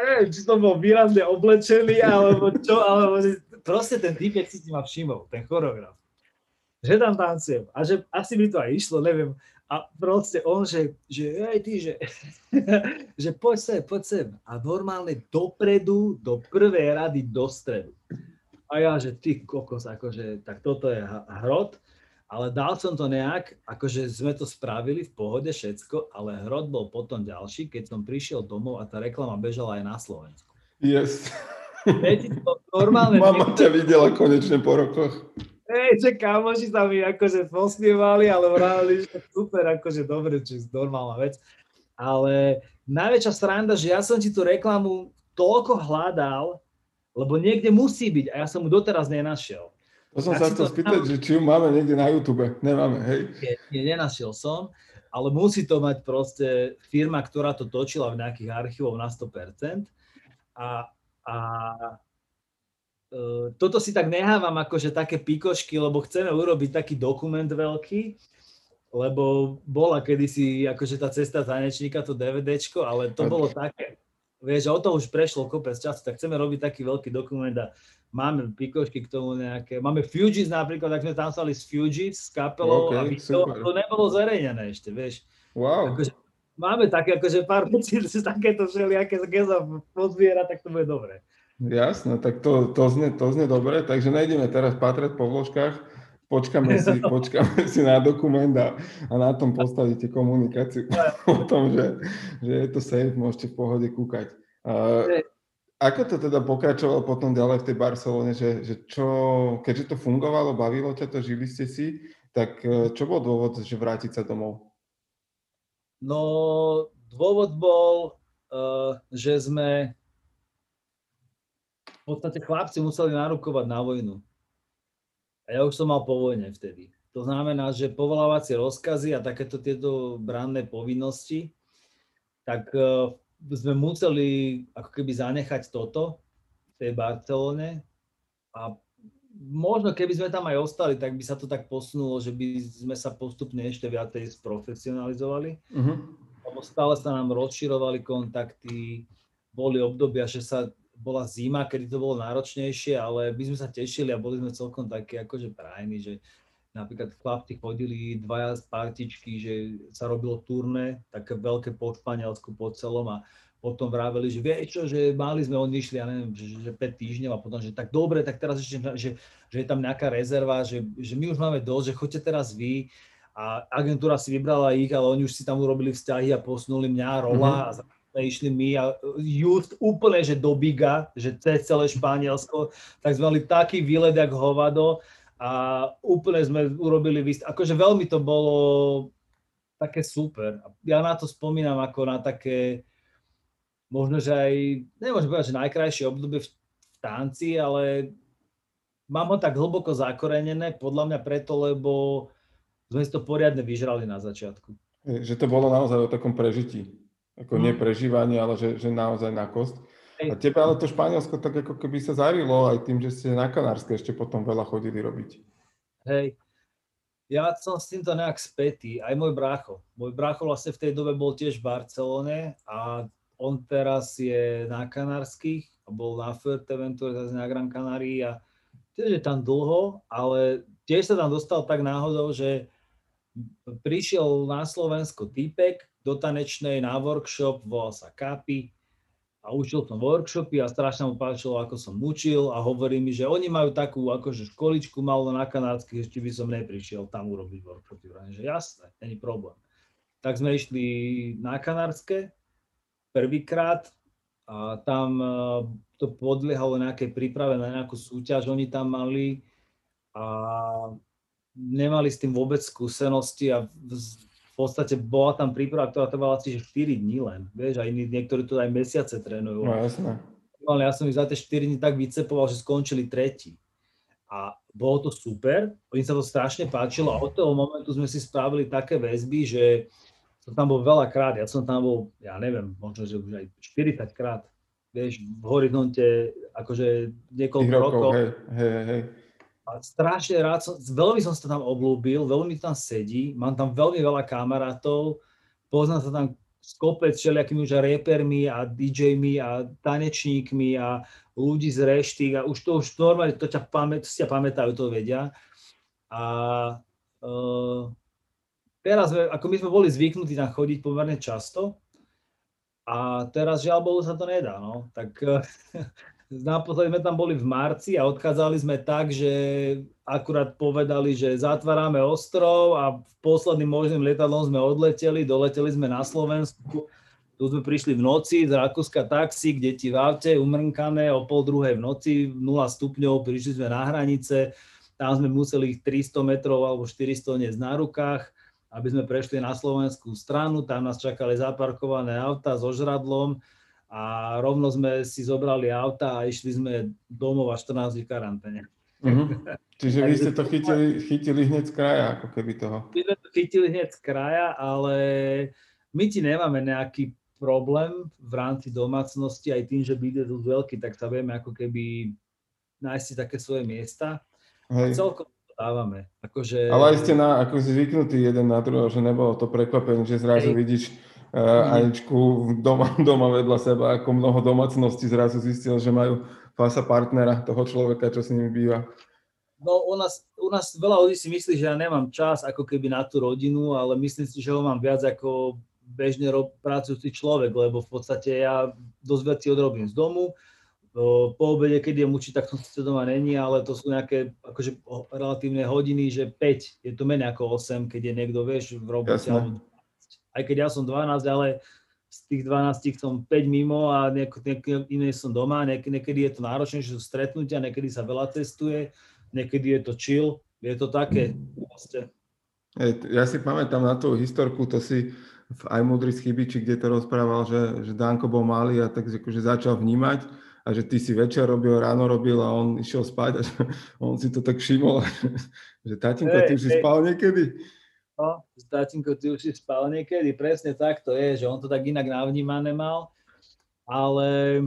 neviem, či som bol výrazne oblečený, alebo čo, alebo... Proste ten typ, jak si ti ma všimol, ten choreograf, že tam tancujem a že asi by to aj išlo, neviem. A proste on, že hej ty, že, že poď sem. A normálne dopredu, do prvej rady, do stredu. A ja, že ty kokos, akože, tak toto je hrot, ale dal som to nejak, akože sme to spravili v pohode všetko, ale hrot bol potom ďalší, keď som prišiel domov a tá reklama bežala aj na Slovensku. Yes. Mama ťa videla konečne po rokoch. Hej, že kamoši sa mi akože posmievali, ale vrávali, že super, akože dobre, či normálna vec. Ale najväčšia sranda, že ja som ti tú reklamu toľko hľadal, lebo niekde musí byť a ja som ju doteraz nenašiel. To som sa chcel spýtať, že či ju máme niekde na YouTube. Nemáme, hej? Nie, nenašiel som. ale musí to mať proste firma, ktorá to točila v nejakých archívoch na 100%. A toto si tak nehávam akože také pikošky, lebo chceme urobiť taký dokument veľký, lebo bola kedysi akože tá cesta tanečníka, to DVDčko, ale to bolo také, vieš, a o to už prešlo kopec času, tak chceme robiť taký veľký dokument a máme pikošky k tomu nejaké, máme Fugees napríklad, tak sme tancovali s Fugees, s kapelou, okay, aby to nebolo zverejnené ešte, vieš. Wow. Akože, máme také, akože pár pocit, že takéto všelijaké geza pozviera, tak to bude dobre. Jasné, tak to znie dobre, takže nejdeme teraz pátrať po vložkách, počkáme si na dokument a na tom postavíte komunikáciu o tom, že je to safe, môžete v pohode kúkať. Ako to teda pokračovalo potom ďalej v tej Barcelone, že čo, keďže to fungovalo, bavilo ťa to, žili ste si, tak čo bol dôvod, že vrátiť sa domov? No, dôvod bol, že sme v podstate chlapci museli narukovať na vojnu. A ja už som mal po vojne vtedy. To znamená, že povolávacie rozkazy a takéto tieto branné povinnosti, tak sme museli ako keby zanechať toto v tej Barcelone a možno keby sme tam aj ostali, tak by sa to tak posunulo, že by sme sa postupne ešte viacej sprofesionalizovali, lebo stále sa nám rozširovali kontakty, boli obdobia, že sa bola zima, kedy to bolo náročnejšie, ale my sme sa tešili a boli sme celkom takí akože prajní, že napríklad chlapci chodili dvaja z partičky, že sa robilo turné, také veľké po Španielsku, po celom a potom vraveli, že vieš čo, že mali sme odišli, ja neviem, že 5 týždňov a potom, že tak dobre, tak teraz ešte, že je tam nejaká rezerva, že my už máme dosť, že choďte teraz vy a agentúra si vybrala ich, ale oni už si tam urobili vzťahy a posunuli mňa, rola a išli my a just úplne, že do biga, že cez celé Španielsko, tak sme mali taký výlet, jak hovado a úplne sme urobili akože veľmi to bolo také super. Ja na to spomínam ako na také, možno, že aj, nemôžem povedať, že najkrajšie obdobie v tanci, ale mám ho tak hlboko zakorenené, podľa mňa preto, lebo sme si to poriadne vyžrali na začiatku. Že to bolo naozaj o takom prežití. Ako nie prežívanie, ale že naozaj na kost. A tebe ale to Španielsko tak ako keby sa zarilo aj tým, že ste na Kanárske ešte potom veľa chodili robiť. Hej, ja som s týmto nejak spätý, aj môj brácho. Môj brácho vlastne v tej dobe bol tiež v Barcelone a on teraz je na Kanárskych a bol na Fuerteventure, teraz na Gran Canaria a tiež je tam dlho, ale tiež sa tam dostal tak náhodou, že prišiel na Slovensko týpek do tanečnej na workshop, volal sa Kapi a učil som workshopy a strašne mu páčilo, ako som učil a hovorí mi, že oni majú takú akože školičku malo na Kanárskych, ešte by som neprišiel tam urobiť workshopy. Vrajím, že jasné, není problém. Tak sme išli na Kanárske prvýkrát a tam to podliehalo nejakej príprave na nejakú súťaž, oni tam mali a nemali s tým vôbec skúsenosti a v podstate bola tam príprava, ktorá trvala asi 4 dní len, vieš, a niektorí to aj mesiace trénujú. No jasné. Ja som ich za tie 4 dní tak vycepoval, že skončili tretí. A bolo to super, im sa to strašne páčilo a od toho momentu sme si spravili také väzby, že som tam bol veľakrát, ja som tam bol, ja neviem, možno, že už aj 40 krát, vieš, v horizonte akože niekoľko rokov. Hej. A strašne rád som, veľmi som sa tam obľúbil, veľmi tam sedí, mám tam veľmi veľa kamarátov, poznám sa tam z kopec všelijakými už repermi a DJmi a tanečníkmi a ľudí z reštík a už normálne to si ťa pamätajú, to vedia. A teraz, ako my sme boli zvyknutí tam chodiť pomerne často a teraz žiaľ Bohu sa to nedá, no, tak... Naposledy sme tam boli v marci a odchádzali sme tak, že akurát povedali, že zatvárame ostrov a posledným možným lietadlom sme odleteli, doleteli sme na Slovensku. Tu sme prišli v noci z Rakúska taxík, deti v aute, umrnkané, o 2:30 v noci, 0 stupňov, prišli sme na hranice, tam sme museli ich 300 metrov alebo 400 niesť na rukách, aby sme prešli na slovenskú stranu, tam nás čakali zaparkované auta so žradlom, a rovno sme si zobrali auta a išli sme domov a 14 dní v karanténe. Čiže vy ste to chytili hneď z kraja, ako keby toho. My sme to chytili hneď z kraja, ale my ti nemáme nejaký problém v rámci domácnosti, aj tým, že byde tu veľký, tak sa vieme ako keby nájsť si také svoje miesta. Hej. A celkom to dávame. Akože... Ale aj ste na, ako zvyknutí jeden na druhého, že nebolo to prekvapenie, že zrazu hej. Vidíš Aničku doma vedľa seba, ako mnoho domácností zrazu zistil, že majú pása partnera, toho človeka, čo s nimi býva. No u nás veľa ľudí si myslí, že ja nemám čas ako keby na tú rodinu, ale myslím si, že ho mám viac ako bežne pracujúci človek, lebo v podstate ja dosť veci odrobím z domu. Po obede, keď jem učiť, tak som sice doma není, ale to sú nejaké akože relatívne hodiny, že 5, je to menej ako 8, keď je niekto, vieš, v robote. Jasné. Aj keď ja som 12, ale z tých 12 som 5 mimo a iné som doma. Niekedy je to náročné, že sú stretnutia, niekedy sa veľa cestuje. Niekedy je to chill, je to také proste. Ja si pamätám na tú historku, to si v Aj múdry z chybiči, kde to rozprával, že Danko bol malý a tak akože začal vnímať a že ty si večer robil, ráno robil a on išiel spať a on si to tak všimol, že tatinko, ty už si spal niekedy? No, tatinko, ty už si spal niekedy, presne tak to je, že on to tak inak navnímané mal, ale...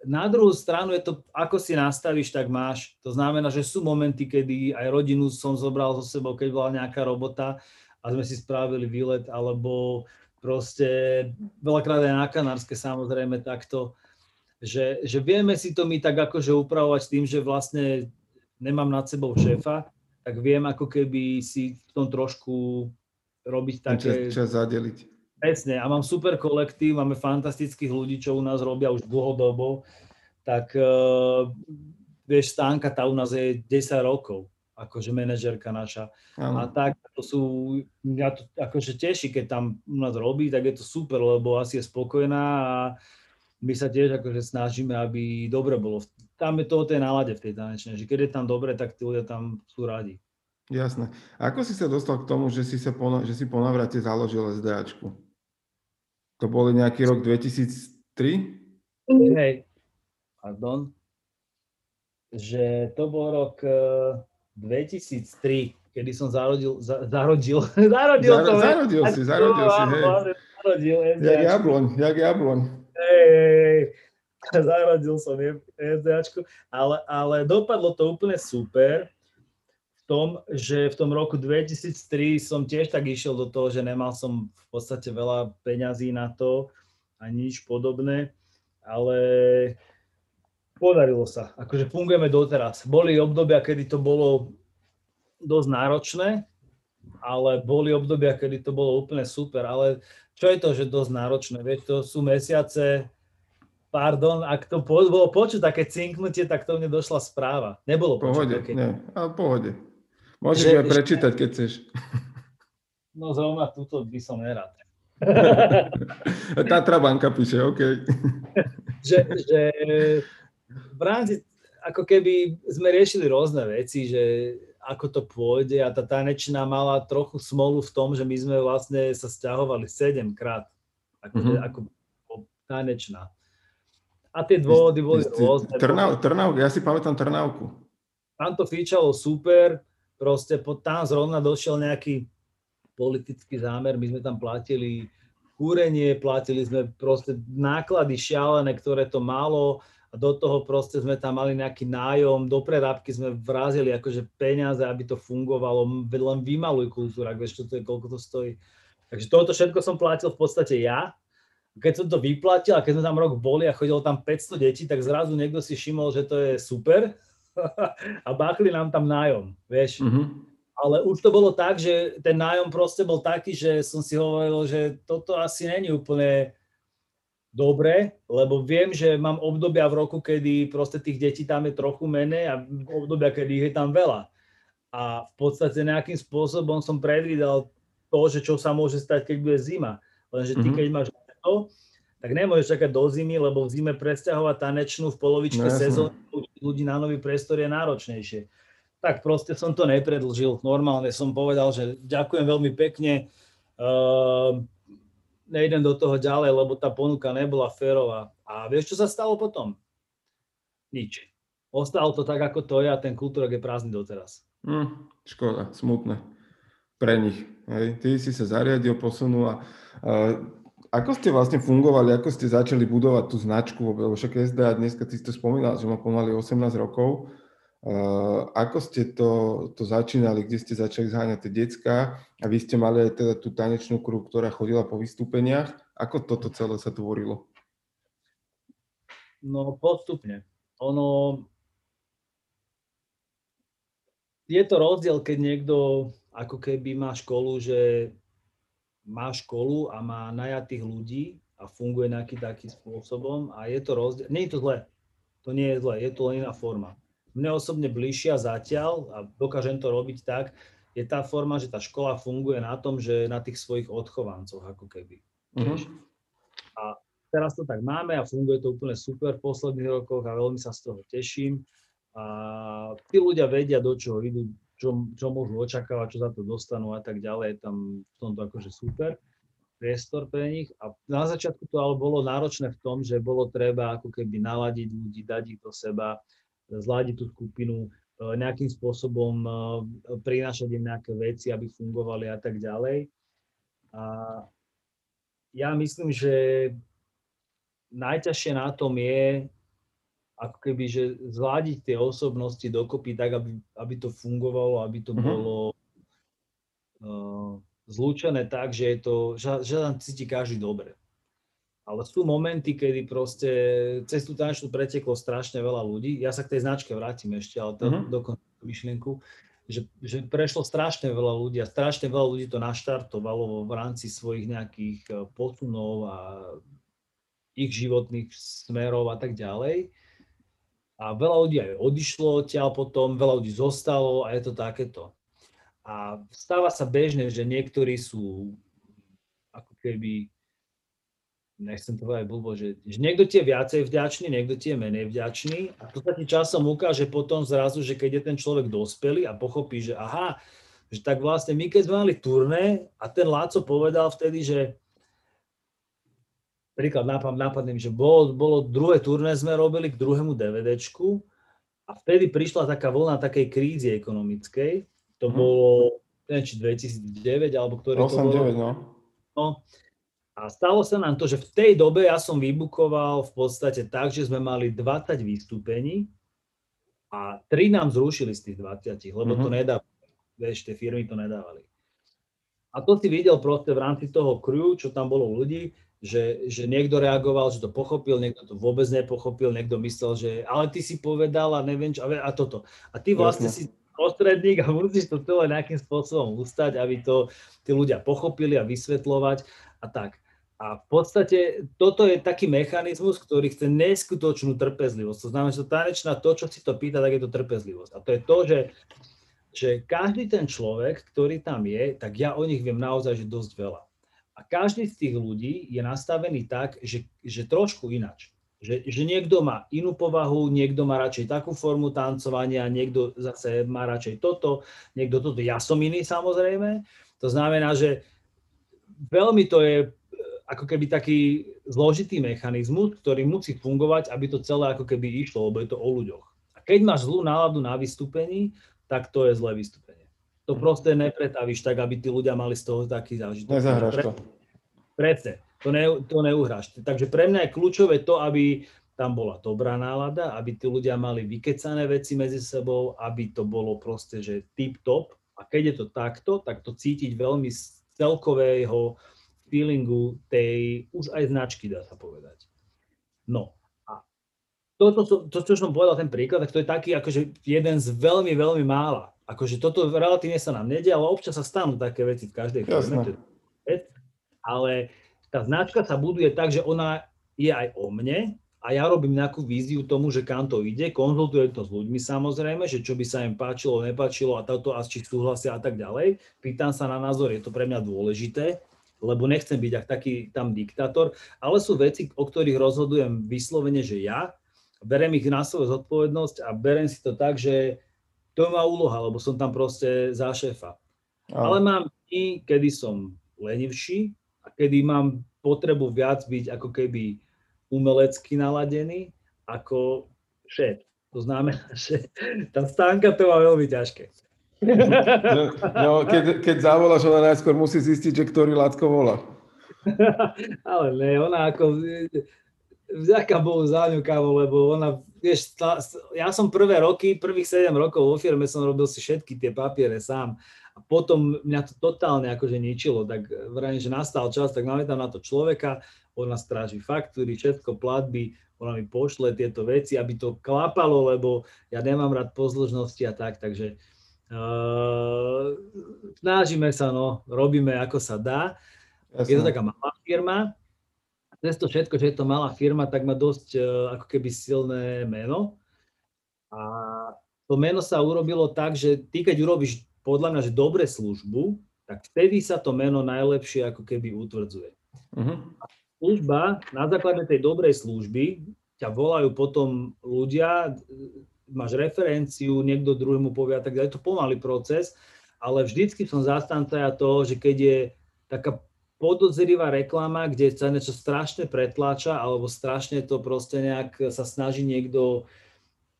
Na druhú stranu je to, ako si nastavíš, tak máš. To znamená, že sú momenty, kedy aj rodinu som zobral so sebou, keď bola nejaká robota a sme si spravili výlet, alebo proste veľakrát aj na Kanárske samozrejme takto, že vieme si to my tak akože upravovať tým, že vlastne nemám nad sebou šéfa, tak viem ako keby si v tom trošku robiť také... Čas zadeliť. Presne, a mám super kolektív, máme fantastických ľudí, čo u nás robia už dlhodobo, tak vieš, Stánka, tá u nás je 10 rokov, akože manažérka naša. Ano. A tak to sú, ja to akože teší, keď tam u nás robí, tak je to super, lebo asi je spokojná a my sa tiež akože snažíme, aby dobre bolo. Tam je to o tej nálade v tej tanečnej, že keď je tam dobre, tak tí ľudia tam sú radi. Jasné. A ako si sa dostal k tomu, že si po navrate založil SDAčku? To bol nejaký rok 2003? Hej, pardon. Že to bol rok 2003, kedy som zarodil SDAčku. Jak jabloň. Hej. Zarodil som SDAčku, ale dopadlo to úplne super. Že v tom roku 2003 som tiež tak išiel do toho, že nemal som v podstate veľa peňazí na to a nič podobné, ale podarilo sa. Akože fungujeme doteraz. Boli obdobia, kedy to bolo dosť náročné, ale boli obdobia, kedy to bolo úplne super. Ale čo je to, že dosť náročné? Vieš, to sú mesiace... Pardon, ak to bolo počuť také cinknutie, tak to mne došla správa. Nebolo počuť také. Nie, ale pohode. Môžeš ju prečítať, keď chceš. No zrovna túto by som nerad. Tatra banka píše, OK. že v rámci, ako keby sme riešili rôzne veci, že ako to pôjde a tá tanečná mala trochu smolu v tom, že my sme vlastne sa sťahovali 7-krát ako tanečná. A tie dôvody boli rôzne. Ja si pamätám Trnavku. Tam to fíčalo super, proste tam zrovna došiel nejaký politický zámer, my sme tam platili kúrenie, platili sme proste náklady šialené, ktoré to malo a do toho proste sme tam mali nejaký nájom, do prerábky sme vrazili akože peniaze, aby to fungovalo, len vymaluj kultúra, vieš, koľko to stojí. Takže toto všetko som platil v podstate ja. Keď som to vyplatil a keď sme tam rok boli a chodilo tam 500 detí, tak zrazu niekto si všimol, že to je super a báchli nám tam nájom, vieš. Mm-hmm. Ale už to bolo tak, že ten nájom proste bol taký, že som si hovoril, že toto asi není úplne dobre, lebo viem, že mám obdobia v roku, kedy proste tých detí tam je trochu menej a obdobia, kedy ich je tam veľa. A v podstate nejakým spôsobom som predvídal to, že čo sa môže stať, keď bude zima. Lenže ty, keď máš to, tak nemôžeš čakať do zimy, lebo v zime presťahovať tanečnú v polovičke sezóny ľudí na nový priestor je náročnejšie. Tak proste som to nepredlžil. Normálne som povedal, že ďakujem veľmi pekne, nejdem do toho ďalej, lebo tá ponuka nebola férová. A vieš, čo sa stalo potom? Nič. Ostalo to tak, ako to je, a ten kultúrok je prázdny doteraz. Škoda, smutné pre nich. Hej. Ty si sa zariadil, posunul a ako ste vlastne fungovali, ako ste začali budovať tú značku, lebo však SDA dneska, ty ste spomínal, že má pomaly 18 rokov. Ako ste to začínali, kde ste začali zháňať tie decká a vy ste mali aj teda tú tanečnú kruh, ktorá chodila po vystúpeniach. Ako toto celé sa tvorilo? No postupne. Ono... Je to rozdiel, keď niekto ako keby má školu, že má školu a má najatých ľudí a funguje nejaký takým spôsobom a je to rozdiel. Nie je to zlé, to nie je zlé, je to len iná forma. Mne osobne bližšia zatiaľ, a dokážem to robiť tak, je tá forma, že tá škola funguje na tom, že na tých svojich odchovancoch ako keby. Uh-huh. A teraz to tak máme a funguje to úplne super v posledných rokoch a veľmi sa z toho teším. A tí ľudia vedia, do čoho idú, čo môžu očakávať, čo za to dostanú a tak ďalej. Tam v tomto akože super priestor pre nich. A na začiatku to ale bolo náročné v tom, že bolo treba ako keby naladiť ľudí, dať ich do seba, zladiť tú skupinu, nejakým spôsobom prinášať im nejaké veci, aby fungovali a tak ďalej. A ja myslím, že najťažšie na tom je ako keby, že zladiť tie osobnosti dokopy tak, aby to fungovalo, aby to bolo zlúčené tak, že je to, že tam cíti každý dobre. Ale sú momenty, kedy proste cez tú tanečnú preteklo strašne veľa ľudí. Ja sa k tej značke vrátim ešte, ale dokončím myšlienku, že prešlo strašne veľa ľudí a strašne veľa ľudí to naštartovalo v rámci svojich nejakých posunov a ich životných smerov a tak ďalej. A veľa ľudí aj odišlo odtiaľ potom, veľa ľudí zostalo a je to takéto. A stáva sa bežne, že niektorí sú ako keby, nechcem to povedať blbo, že niekto ti je viacej vďačný, niekto ti je menej vďačný. A to sa ti časom ukáže potom zrazu, že keď je ten človek dospelý a pochopí, že aha, že tak vlastne my keď sme mali turné a ten Láco povedal vtedy, že príklad nápadne, že bolo druhé turné, sme robili k druhému DVDčku a vtedy prišla taká vlna takej krízy ekonomickej. To bolo, neviem, či 2009, alebo ktoré 8, to bolo. 9, no. A stalo sa nám to, že v tej dobe ja som vybukoval v podstate tak, že sme mali 20 výstupení a 3 nám zrušili z tých 20, lebo to nedávali. Vieš, tie firmy to nedávali. A to si videl proste v rámci toho crew, čo tam bolo ľudí, že niekto reagoval, že to pochopil, niekto to vôbec nepochopil, niekto myslel, že ale ty si povedal a neviem čo a toto. A ty vlastne si prostredník a musíš to celé nejakým spôsobom ustať, aby to tí ľudia pochopili a vysvetľovať a tak. A v podstate toto je taký mechanizmus, ktorý chce neskutočnú trpezlivosť. To znamená, že tanečná to, čo si to pýta, tak je to trpezlivosť. A to je to, že každý ten človek, ktorý tam je, tak ja o nich viem naozaj, že dosť veľa. A každý z tých ľudí je nastavený tak, že trošku inač. Že niekto má inú povahu, niekto má radšej takú formu tancovania, niekto zase má radšej toto, niekto toto. Ja som iný samozrejme. To znamená, že veľmi to je ako keby taký zložitý mechanizmus, ktorý musí fungovať, aby to celé ako keby išlo, lebo je to o ľuďoch. A keď máš zlú náladu na vystúpení, tak to je zlé vystúpenie. To proste nepretavíš tak, aby tí ľudia mali z toho taký zážitok. Nezahráš to. Prece, to neuhráš. Takže pre mňa je kľúčové to, aby tam bola dobrá nálada, aby tí ľudia mali vykecané veci medzi sebou, aby to bolo proste, že tip-top. A keď je to takto, tak to cítiť veľmi z celkového feelingu tej už aj značky, dá sa povedať. No. To, čo som povedal, ten príklad, tak to je taký akože jeden z veľmi, veľmi mála. Akože toto relatívne sa nám nedia, ale občas sa stanú také veci v každej firme. Ale tá značka sa buduje tak, že ona je aj o mne a ja robím nejakú víziu tomu, že kam to ide, konzultujem to s ľuďmi samozrejme, že čo by sa im páčilo, nepáčilo a toto a či súhlasia a tak ďalej. Pýtam sa na názor, je to pre mňa dôležité, lebo nechcem byť taký tam diktátor, ale sú veci, o ktorých rozhodujem vyslovene, že ja, berem ich na svoju zodpovednosť a berem si to tak, že to je moja úloha, lebo som tam proste za šéfa. Ale mám dní, kedy som lenivší a kedy mám potrebu viac byť ako keby umelecky naladený ako šéf. To znamená, že tá stánka to má veľmi ťažké. No, keď zavoláš, ona najskôr musí zistiť, že ktorý Lacko volá. Ale ne, ona ako... Vďaka Bohu za ňu, kámo, lebo ona, vieš, ja som prvých 7 rokov vo firme som robil si všetky tie papiere sám a potom mňa to totálne akože ničilo, tak vrajím, že nastal čas, tak nametam na to človeka, ona stráži faktúry, všetko, platby, ona mi pošle tieto veci, aby to klapalo, lebo ja nemám rád pozdĺžnosti a tak, takže snažíme sa, no, robíme ako sa dá. Jasne. Je to taká malá firma. Cez to všetko, že je to malá firma, tak má dosť ako keby silné meno. A to meno sa urobilo tak, že ty, keď urobíš podľa mňa, že dobré službu, tak vtedy sa to meno najlepšie ako keby utvrdzuje. Uh-huh. A služba, na základe tej dobrej služby, ťa volajú potom ľudia, máš referenciu, niekto druhému povie a tak ďalej. Je to pomalý proces, ale vždycky som zastanca toho, že keď je taká podozrivá reklama, kde sa niečo strašne pretláča alebo strašne to proste nejak sa snaží niekto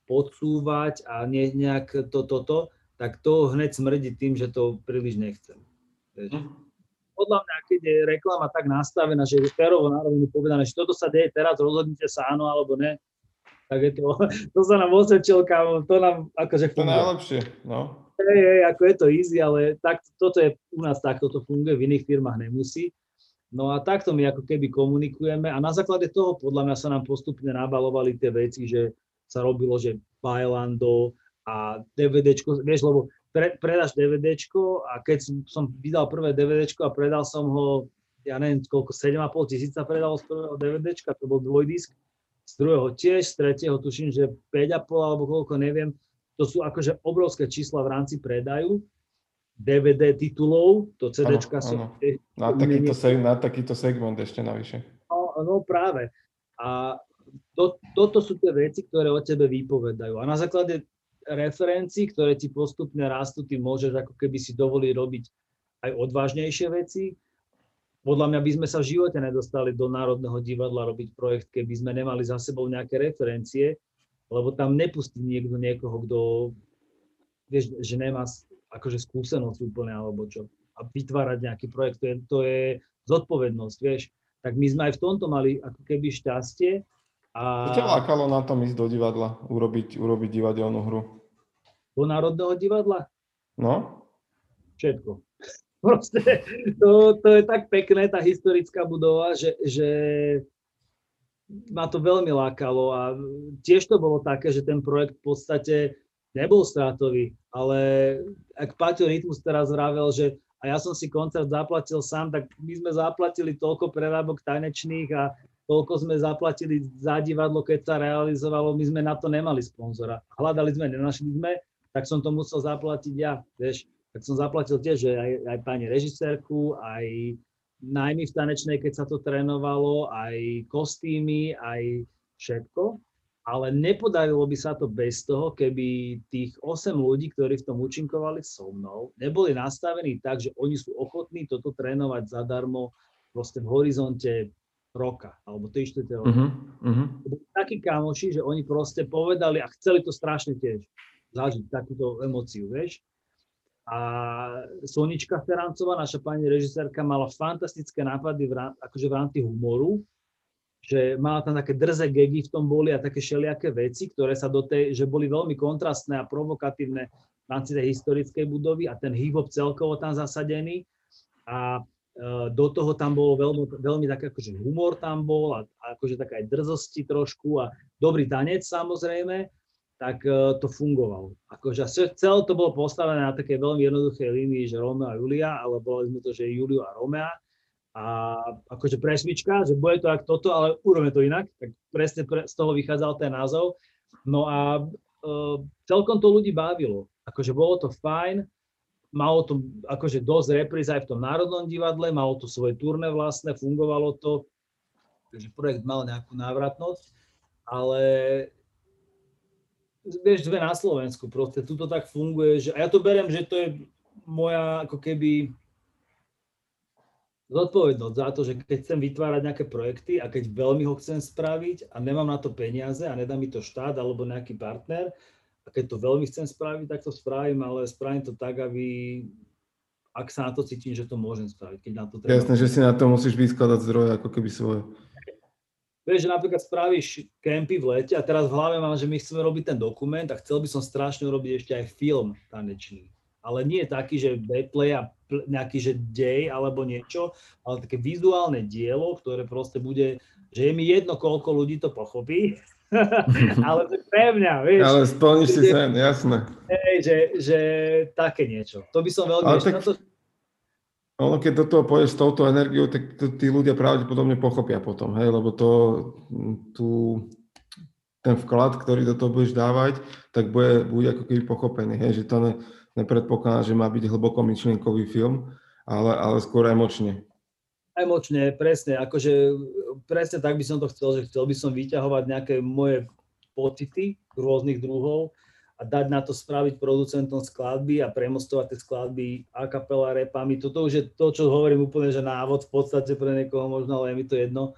podsúvať a nejak toto, tak to hneď smrdí tým, že to príliš nechcem. Podľa mňa, keď je reklama tak nastavená, že je férovo na rovinu povedané, že toto sa deje teraz, rozhodnite sa áno alebo ne, tak je to, to sa nám osvedčilo, kámo, to nám akože funguje. To najlepšie, no. Ako je to easy, ale tak, toto je u nás takto, to funguje, v iných firmách nemusí. No a takto my ako keby komunikujeme a na základe toho podľa mňa sa nám postupne nabalovali tie veci, že sa robilo, že Bailando a DVDčko, vieš, lebo predáš DVDčko a keď som vydal prvé DVDčko a predal som ho, ja neviem, koľko, 7,5 tisíca predal z prvého DVDčka, to bol dvojdisk, z druhého tiež, z tretieho tuším, že 5,5 alebo koľko, neviem. To sú akože obrovské čísla v rámci predaju, DVD titulov, to CDčka sú... Na takýto segment ešte navyše. No práve. A toto sú tie veci, ktoré o tebe vypovedajú. A na základe referencií, ktoré ti postupne rastú, ty môžeš ako keby si dovolí robiť aj odvážnejšie veci. Podľa mňa by sme sa v živote nedostali do Národného divadla robiť projekt, keby sme nemali za sebou nejaké referencie, lebo tam nepustí niekto niekoho, kto, vieš, že nemá akože skúsenosť úplne alebo čo. A vytvárať nejaký projekt, to je zodpovednosť, vieš. Tak my sme aj v tomto mali ako keby šťastie. Čo ťa lákalo na tom ísť do divadla, urobiť divadelnú hru? Do Národného divadla? No. Všetko. Proste to je tak pekné, tá historická budova, že ma to veľmi lákalo a tiež to bolo také, že ten projekt v podstate nebol stratový, ale ak Paťo Rytmus teraz vravel, že a ja som si koncert zaplatil sám, tak my sme zaplatili toľko prerábok tanečných a toľko sme zaplatili za divadlo, keď sa realizovalo, my sme na to nemali sponzora. Hľadali sme, nenašli sme, tak som to musel zaplatiť ja, vieš. Tak som zaplatil tiež aj pani režisérku, aj najmä v tanečnej, keď sa to trénovalo, aj kostýmy, aj všetko, ale nepodarilo by sa to bez toho, keby tých 8 ľudí, ktorí v tom účinkovali so mnou, neboli nastavení tak, že oni sú ochotní toto trénovať zadarmo proste v horizonte roka, alebo 3-4 roka. Boli takí kamoši, že oni proste povedali a chceli to strašne tiež zažiť, takúto emóciu, vieš. A Sonička Ferancová, naša pani režisérka, mala fantastické nápady akože v rámci humoru, že mala tam také drze gagy v tom boli a také šelijaké veci, ktoré sa že boli veľmi kontrastné a provokatívne v rámci tej historickej budovy a ten hip-hop celkovo tam zasadený a do toho tam bolo veľmi, veľmi taký akože humor tam bol a akože taká aj drzosti trošku a dobrý tanec samozrejme. Tak to fungovalo. Akože celé to bolo postavené na takej veľmi jednoduchej línii, že Romeo a Julia, ale boli sme to, že Juliu a Romea. A akože presmička, že bude to jak toto, ale urobíme to inak. Tak presne z toho vychádzal ten názov. No a celkom to ľudí bavilo. Akože bolo to fajn. Malo to akože dosť repríz aj v tom Národnom divadle, malo to svoje turné vlastné, fungovalo to. Takže projekt mal nejakú návratnosť, ale vieš, sme na Slovensku, proste tu to tak funguje, že, a ja to beriem, že to je moja ako keby zodpovednosť za to, že keď chcem vytvárať nejaké projekty a keď veľmi ho chcem spraviť a nemám na to peniaze a nedá mi to štát alebo nejaký partner a keď to veľmi chcem spraviť, tak to spravím, ale spravím to tak, aby ak sa na to cítim, že to môžem spraviť, keď na to treba. Jasné, že si na to musíš vyskladať zdroje ako keby svoje. Vieš, že napríklad spravíš kempy v lete a teraz v hlave mám, že my chceme robiť ten dokument a chcel by som strašne urobiť ešte aj film tanečný. Ale nie taký, že Betlej a nejaký, že dej alebo niečo, ale také vizuálne dielo, ktoré proste bude, že je mi jedno, koľko ľudí to pochopí, ale to je pre mňa, vieš. Ale splníš si sen, jasné. Hej, že také niečo. To by som veľmi... Ono, keď do toho pôjdeš s touto energiou, tak tí ľudia pravdepodobne pochopia potom, hej, lebo to, ten vklad, ktorý do toho budeš dávať, tak bude ako keby pochopený, hej, že to nepredpokladá, že má byť hlboko myšlienkový film, ale skôr emočne. Emočne, presne, akože presne tak by som to chcel, že chcel by som vyťahovať nejaké moje pocity rôznych druhov, a dať na to spraviť producentom skladby a premostovať tie skladby a cappella repami. Toto už je to, čo hovorím úplne, že návod v podstate pre niekoho možno, ale je mi to jedno.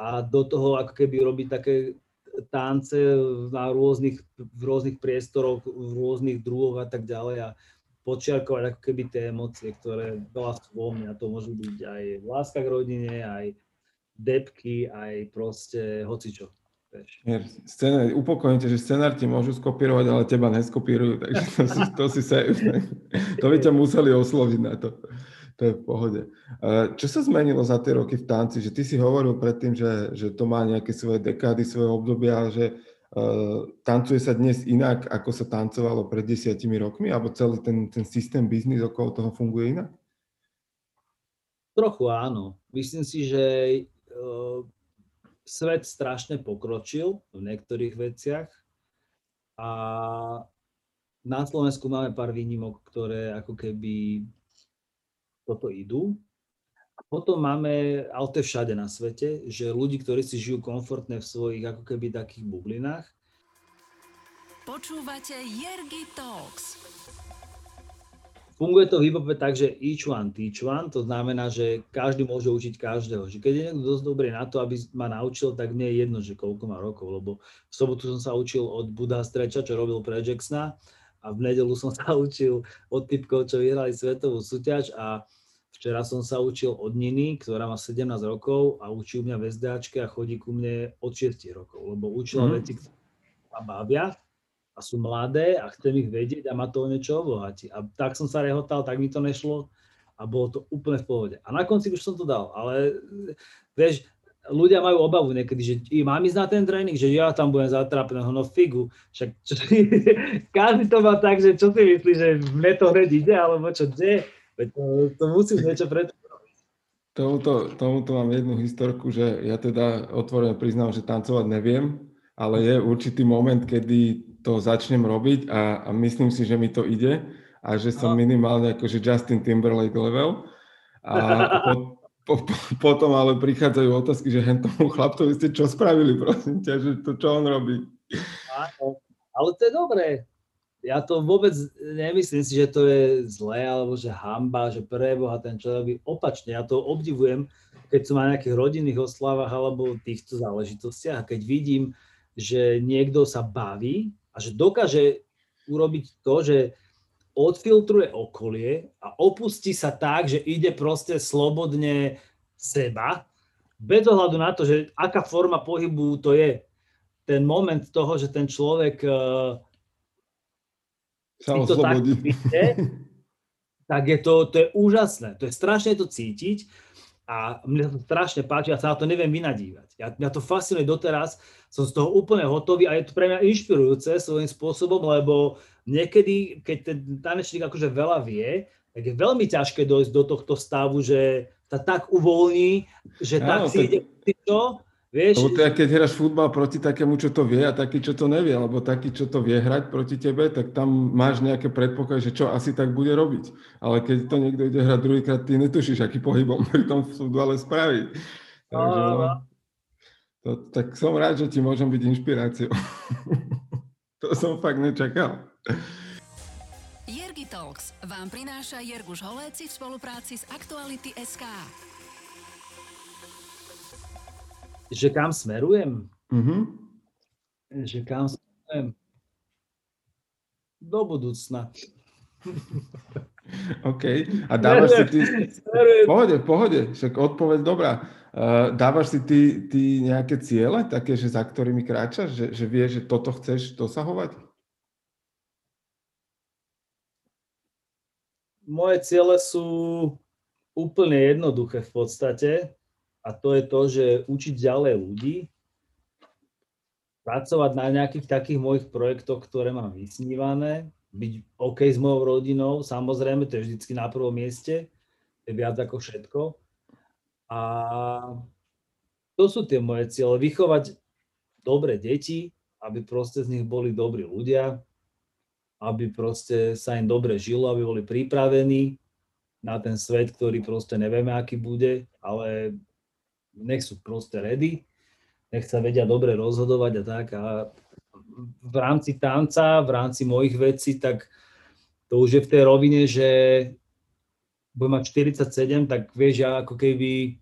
A do toho ako keby robiť také tance na v rôznych priestoroch, v rôznych druhoch a tak ďalej a podčiarkovať ako keby tie emócie, ktoré veľa sú vo mne. A to môžu byť aj láska k rodine, aj depky, aj proste hocičo. Upokojím ťa, že scenár ti môžu skopírovať, ale teba neskopírujú, takže to si safe. To by ťa museli osloviť na to. To je v pohode. Čo sa zmenilo za tie roky v tanci? Že ty si hovoril predtým, že to má nejaké svoje dekády, svoje obdobia, že tancuje sa dnes inak, ako sa tancovalo pred 10 rokmi, alebo celý ten systém, biznis okolo toho funguje inak? Trochu áno. Myslím si, že... Svet strašne pokročil v niektorých veciach a na Slovensku máme pár výnimok, ktoré ako keby toto idú. A potom máme, ale to je všade na svete, že ľudí, ktorí si žijú komfortne v svojich ako keby takých bublinách. Počúvate Jergi Talks. Funguje to v hip-hope tak, že each one, teach one, to znamená, že každý môže učiť každého. Že keď je niekto dosť dobrý na to, aby ma naučil, tak mne je jedno, že koľko má rokov, lebo v sobotu som sa učil od Buda Streča, čo robil pre Jacksona, a v nedelu som sa učil od typkov, čo vyhrali svetovú súťaž, a včera som sa učil od Niny, ktorá má 17 rokov a učí u mňa v SDAčke a chodí ku mne od 6 rokov, lebo učila veci, ktoré ma bavia a sú mladé a chcem ich vedieť a ma to o niečo obohatí. A tak som sa rehotal, tak mi to nešlo a bolo to úplne v pohode. A na konci už som to dal, ale vieš, ľudia majú obavu niekedy, že mám ísť na ten tréning, že ja tam budem zatrapeného, no figu. Však každý to má tak, že čo si myslí, že mne to hneď ide, alebo čo, kde? To musím niečo preto robiť. Tomuto mám jednu historku, že ja teda otvorene priznám, že tancovať neviem, ale je určitý moment, kedy to začnem robiť a myslím si, že mi to ide a že som minimálne akože Justin Timberlake level. A potom ale prichádzajú otázky, že hen tomu chlapcovi ste čo spravili, prosím ťa, že to čo on robí. Áno, ale to je dobré. Ja to vôbec nemyslím si, že to je zlé, alebo že hanba, že preboha ten čo robí. Opačne, ja to obdivujem, keď som na nejakých rodinných oslavách alebo týchto záležitostiach a keď vidím, že niekto sa baví a že dokáže urobiť to, že odfiltruje okolie a opustí sa tak, že ide proste slobodne seba, bez ohľadu na to, že aká forma pohybu to je. Ten moment toho, že ten človek sa oslobodí. Tak je to je úžasné. To je strašne to cítiť. A mne to strašne páči, ja sa na to neviem vynadívať. Mňa to fascinuje doteraz, som z toho úplne hotový a je to pre mňa inšpirujúce svojím spôsobom, lebo niekedy, keď ten tanečník akože veľa vie, tak je veľmi ťažké dojsť do tohto stavu, že sa tak uvoľní, že tak si ide to, vieš. Lebo teda, keď hráš futbal proti takému, čo to vie a taký, čo to nevie, alebo taký, čo to vie hrať proti tebe, tak tam máš nejaké predpoklady, že čo asi tak bude robiť. Ale keď to niekto ide hrať druhýkrát, ty netušíš, aký pohybom pri tom futbale spraviť. Takže, tak som rád, že ti môžem byť inšpiráciou. To som fakt nečakal. Jergi Talks vám prináša Jerguš Holéci v spolupráci s Aktuality.sk. Že kam smerujem? Že kam smerujem? Do budúcna. OK. A dávaš si ty... V pohode. Však odpoveď dobrá. Dávaš si ty nejaké ciele, také, že za ktorými kráčaš? Že vieš, že toto chceš dosahovať? Moje ciele sú úplne jednoduché v podstate. A to je to, že učiť ďalej ľudí, pracovať na nejakých takých mojich projektoch, ktoré mám vysnívané, byť OK s mojou rodinou, samozrejme, to je vždycky na prvom mieste, je viac ako všetko. A to sú tie moje ciele, vychovať dobré deti, aby proste z nich boli dobrí ľudia, aby proste sa im dobre žilo, aby boli pripravení na ten svet, ktorý proste nevieme, aký bude, ale nech sú proste ready. Nech sa vedia dobre rozhodovať a tak. A v rámci tanca, v rámci mojich vecí, tak to už je v tej rovine, že budem mať 47, tak vieš, ja ako keby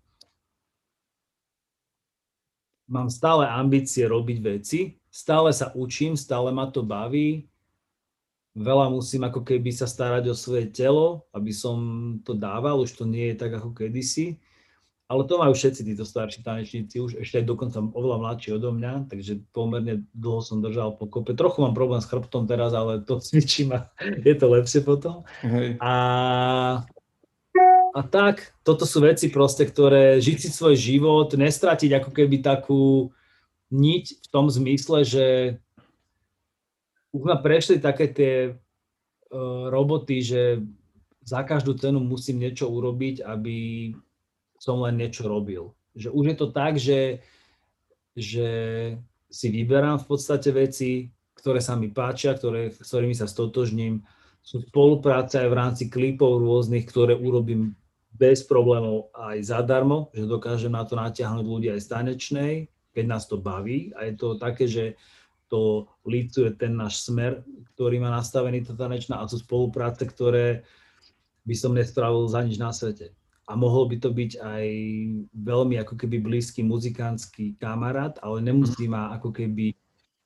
mám stále ambície robiť veci, stále sa učím, stále ma to baví. Veľa musím ako keby sa starať o svoje telo, aby som to dával, už to nie je tak ako kedysi. Ale to majú všetci títo starší tanečníci, už ešte aj dokonca oveľa mladší odo mňa, takže pomerne dlho som držal pokope. Trochu mám problém s chrbtom teraz, ale to cvičím a je to lepšie potom. A tak, toto sú veci proste, ktoré žiť si svoj život, nestratiť ako keby takú niť v tom zmysle, že už ma prešli také tie roboty, že za každú cenu musím niečo urobiť, aby som len niečo robil. Že už je to tak, že si vyberám v podstate veci, ktoré sa mi páčia, s ktorými sa stotožním. Sú spolupráce aj v rámci klipov rôznych, ktoré urobím bez problémov aj zadarmo, že dokážem na to natiahnuť ľudí aj z tanečnej, keď nás to baví. A je to také, že to lícuje ten náš smer, ktorý má nastavený tá tanečná, a sú spolupráce, ktoré by som nespravil za nič na svete. A mohol by to byť aj veľmi ako keby blízky muzikánsky kamarát, ale nemusí ma ako keby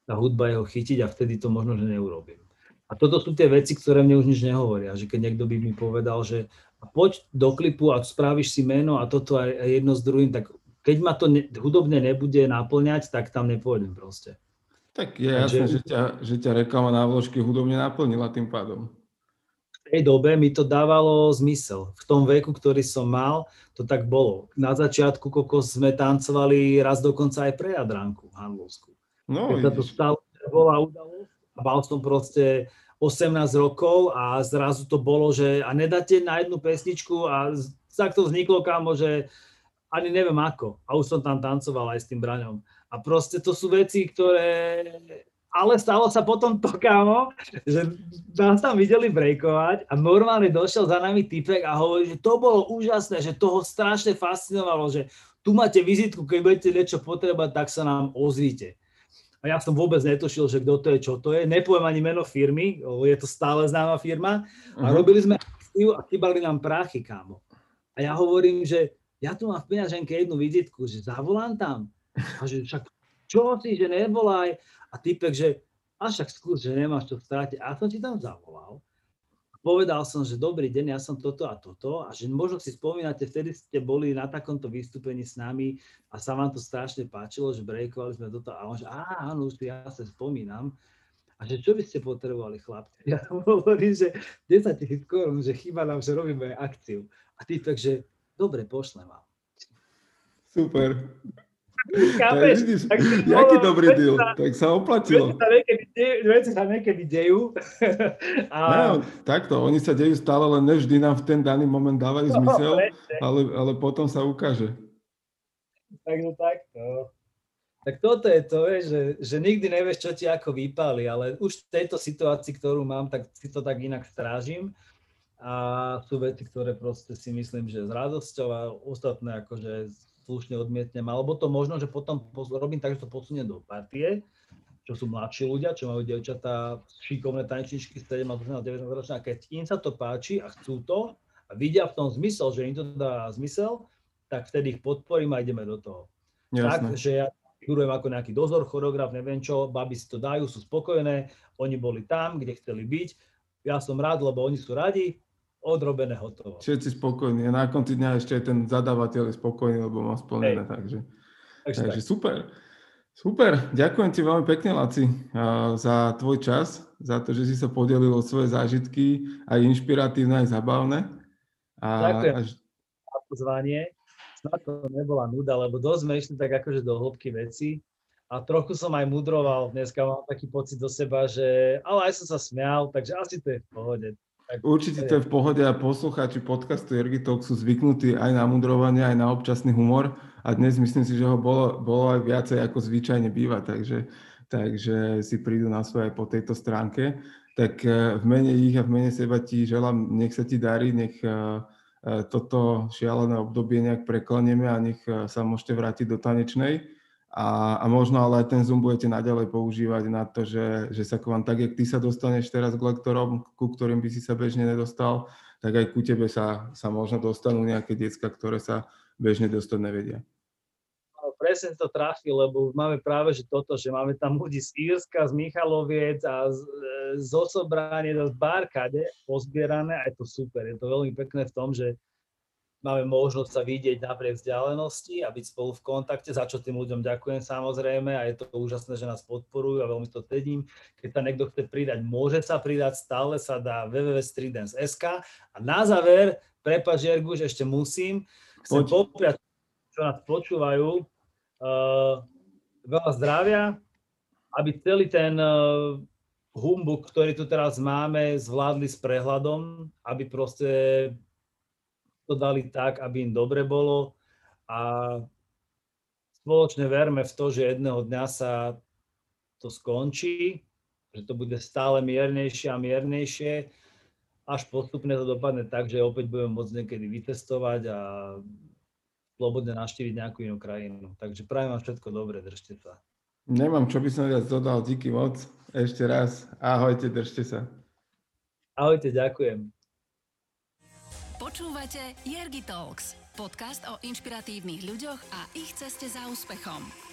tá hudba jeho chytiť, a vtedy to možno, že neurobím. A toto sú tie veci, ktoré mne už nič nehovoria, že keď niekto by mi povedal, že poď do klipu a spravíš si meno a toto aj jedno s druhým, tak keď ma to hudobne nebude napĺňať, tak tam nepôjdem proste. Tak je jasné, že ťa reklama na vložky hudobne naplnila tým pádom. V tej dobe mi to dávalo zmysel. V tom veku, ktorý som mal, to tak bolo. Na začiatku sme tancovali raz dokonca aj pre Jadranku handlovskú. No, keď sa to stalo, bola udalosť a mal som proste 18 rokov a zrazu to bolo, že a nedáte na jednu pesničku, a tak to vzniklo, kámo, že ani neviem ako. A už som tam tancoval aj s tým Braňom. A proste to sú veci, ktoré... Ale stalo sa potom to, kámo, že nás tam videli breakovať a normálne došiel za nami typek a hovorí, že to bolo úžasné, že toho strašne fascinovalo, že tu máte vizitku, keď budete niečo potrebať, tak sa nám ozvite. A ja som vôbec netušil, že kto to je, čo to je. Nepoviem ani meno firmy, je to stále známa firma. A robili sme akciu a chýbali nám prachy, kámo. A ja hovorím, že ja tu mám v peňaženke jednu vizitku, že zavolám tam. A že však čo si, že nevolaj. A týpek, že až tak skús, že nemáš čo strátiť. A som ti tam zavolal. Povedal som, že dobrý deň, ja som toto a toto. A že možno si spomínate, vtedy ste boli na takomto vystúpení s nami a sa vám to strašne páčilo, že breakovali sme toto. A on, že áno, už ja sa spomínam. A že čo by ste potrebovali, chlapci? Ja tam hovorím, že 10 000 korún, že chýba nám, že robíme akciu. A týpek, že dobre, pošlem vám. Super. Chápeš? Vidíš, jaký dobrý deal, tak sa oplatilo. Veci sa niekedy dejú. No, takto, oni sa dejú stále, len nevždy nám v ten daný moment dávajú zmysel, ale potom sa ukáže. Takže takto. Tak toto je to, že nikdy nevieš, čo ti ako vypáli, ale už v tejto situácii, ktorú mám, tak si to tak inak strážim. A sú veci, ktoré proste si myslím, že s radosťou, a ostatné akože slušne odmietnem, alebo to možno, že potom robím tak, že to posuniem do partie, čo sú mladší ľudia, čo majú dievčatá, šikovné tanečničky, 17-19 ročná, keď im sa to páči a chcú to a vidia v tom zmysel, že im to dá zmysel, tak vtedy ich podporím a ideme do toho. Jasne. Tak, že ja figurujem ako nejaký dozor, choreograf, neviem čo, baby si to dajú, sú spokojné, oni boli tam, kde chceli byť, ja som rád, lebo oni sú radi, odrobené, hotovo. Všetci spokojní a na konci dňa ešte aj ten zadávateľ je spokojný, lebo má splnené, takže tak. Super, ďakujem ti veľmi pekne, Laci, za tvoj čas, za to, že si sa podelil o svoje zážitky, aj inšpiratívne, aj zabavné. Ďakujem za pozvanie. Snad to nebola nuda, lebo dosť sme išli tak akože do hĺbky veci a trochu som aj mudroval dneska, mám taký pocit do seba, že ale aj som sa smial, takže asi to je v pohode. Tak, určite to je v pohode a poslucháči podcastu Jergi Talks sú zvyknutí aj na mudrovanie, aj na občasný humor a dnes myslím si, že ho bolo aj viacej ako zvyčajne býva, takže si prídu na svoje aj po tejto stránke. Tak v mene ich a v mene seba ti želám, nech sa ti darí, nech toto šialené obdobie nejak preklenieme a nech sa môžete vrátiť do tanečnej a možno ale aj ten Zoom budete naďalej používať na to, že sa k vám tak, jak ty sa dostaneš teraz k lektorom, ku ktorým by si sa bežne nedostal, tak aj ku tebe sa možno dostanú nejaké decka, ktoré sa bežne dostať nevedia. Presne to trafí, lebo máme práve že toto, že máme tam ľudí z Írska, z Michaloviec a z Osobránie, z Bárkade pozbierané a je to super. Je to veľmi pekné v tom, že máme možnosť sa vidieť napriek vzdialenosti a byť spolu v kontakte, za čo tým ľuďom ďakujem samozrejme a je to úžasné, že nás podporujú a veľmi to cedím. Keď sa niekto chce pridať, môže sa pridať, stále sa dá www.streetdance.sk a na záver, prepáč Jergu, že ešte musím, chcem popriať, čo nás počúvajú, veľa zdravia, aby celý ten humbuk, ktorý tu teraz máme, zvládli s prehľadom, aby proste to dali tak, aby im dobre bolo a spoločne verme v to, že jedného dňa sa to skončí, že to bude stále miernejšie a miernejšie, až postupne to dopadne tak, že opäť budeme môcť niekedy vytestovať a slobodne navštíviť nejakú inú krajinu. Takže prajem vám všetko dobré, držte sa. Nemám, čo by som viac dodal, díky moc. Ešte raz, ahojte, držte sa. Ahojte, ďakujem. Počúvate Jergi Talks, podcast o inšpiratívnych ľuďoch a ich ceste za úspechom.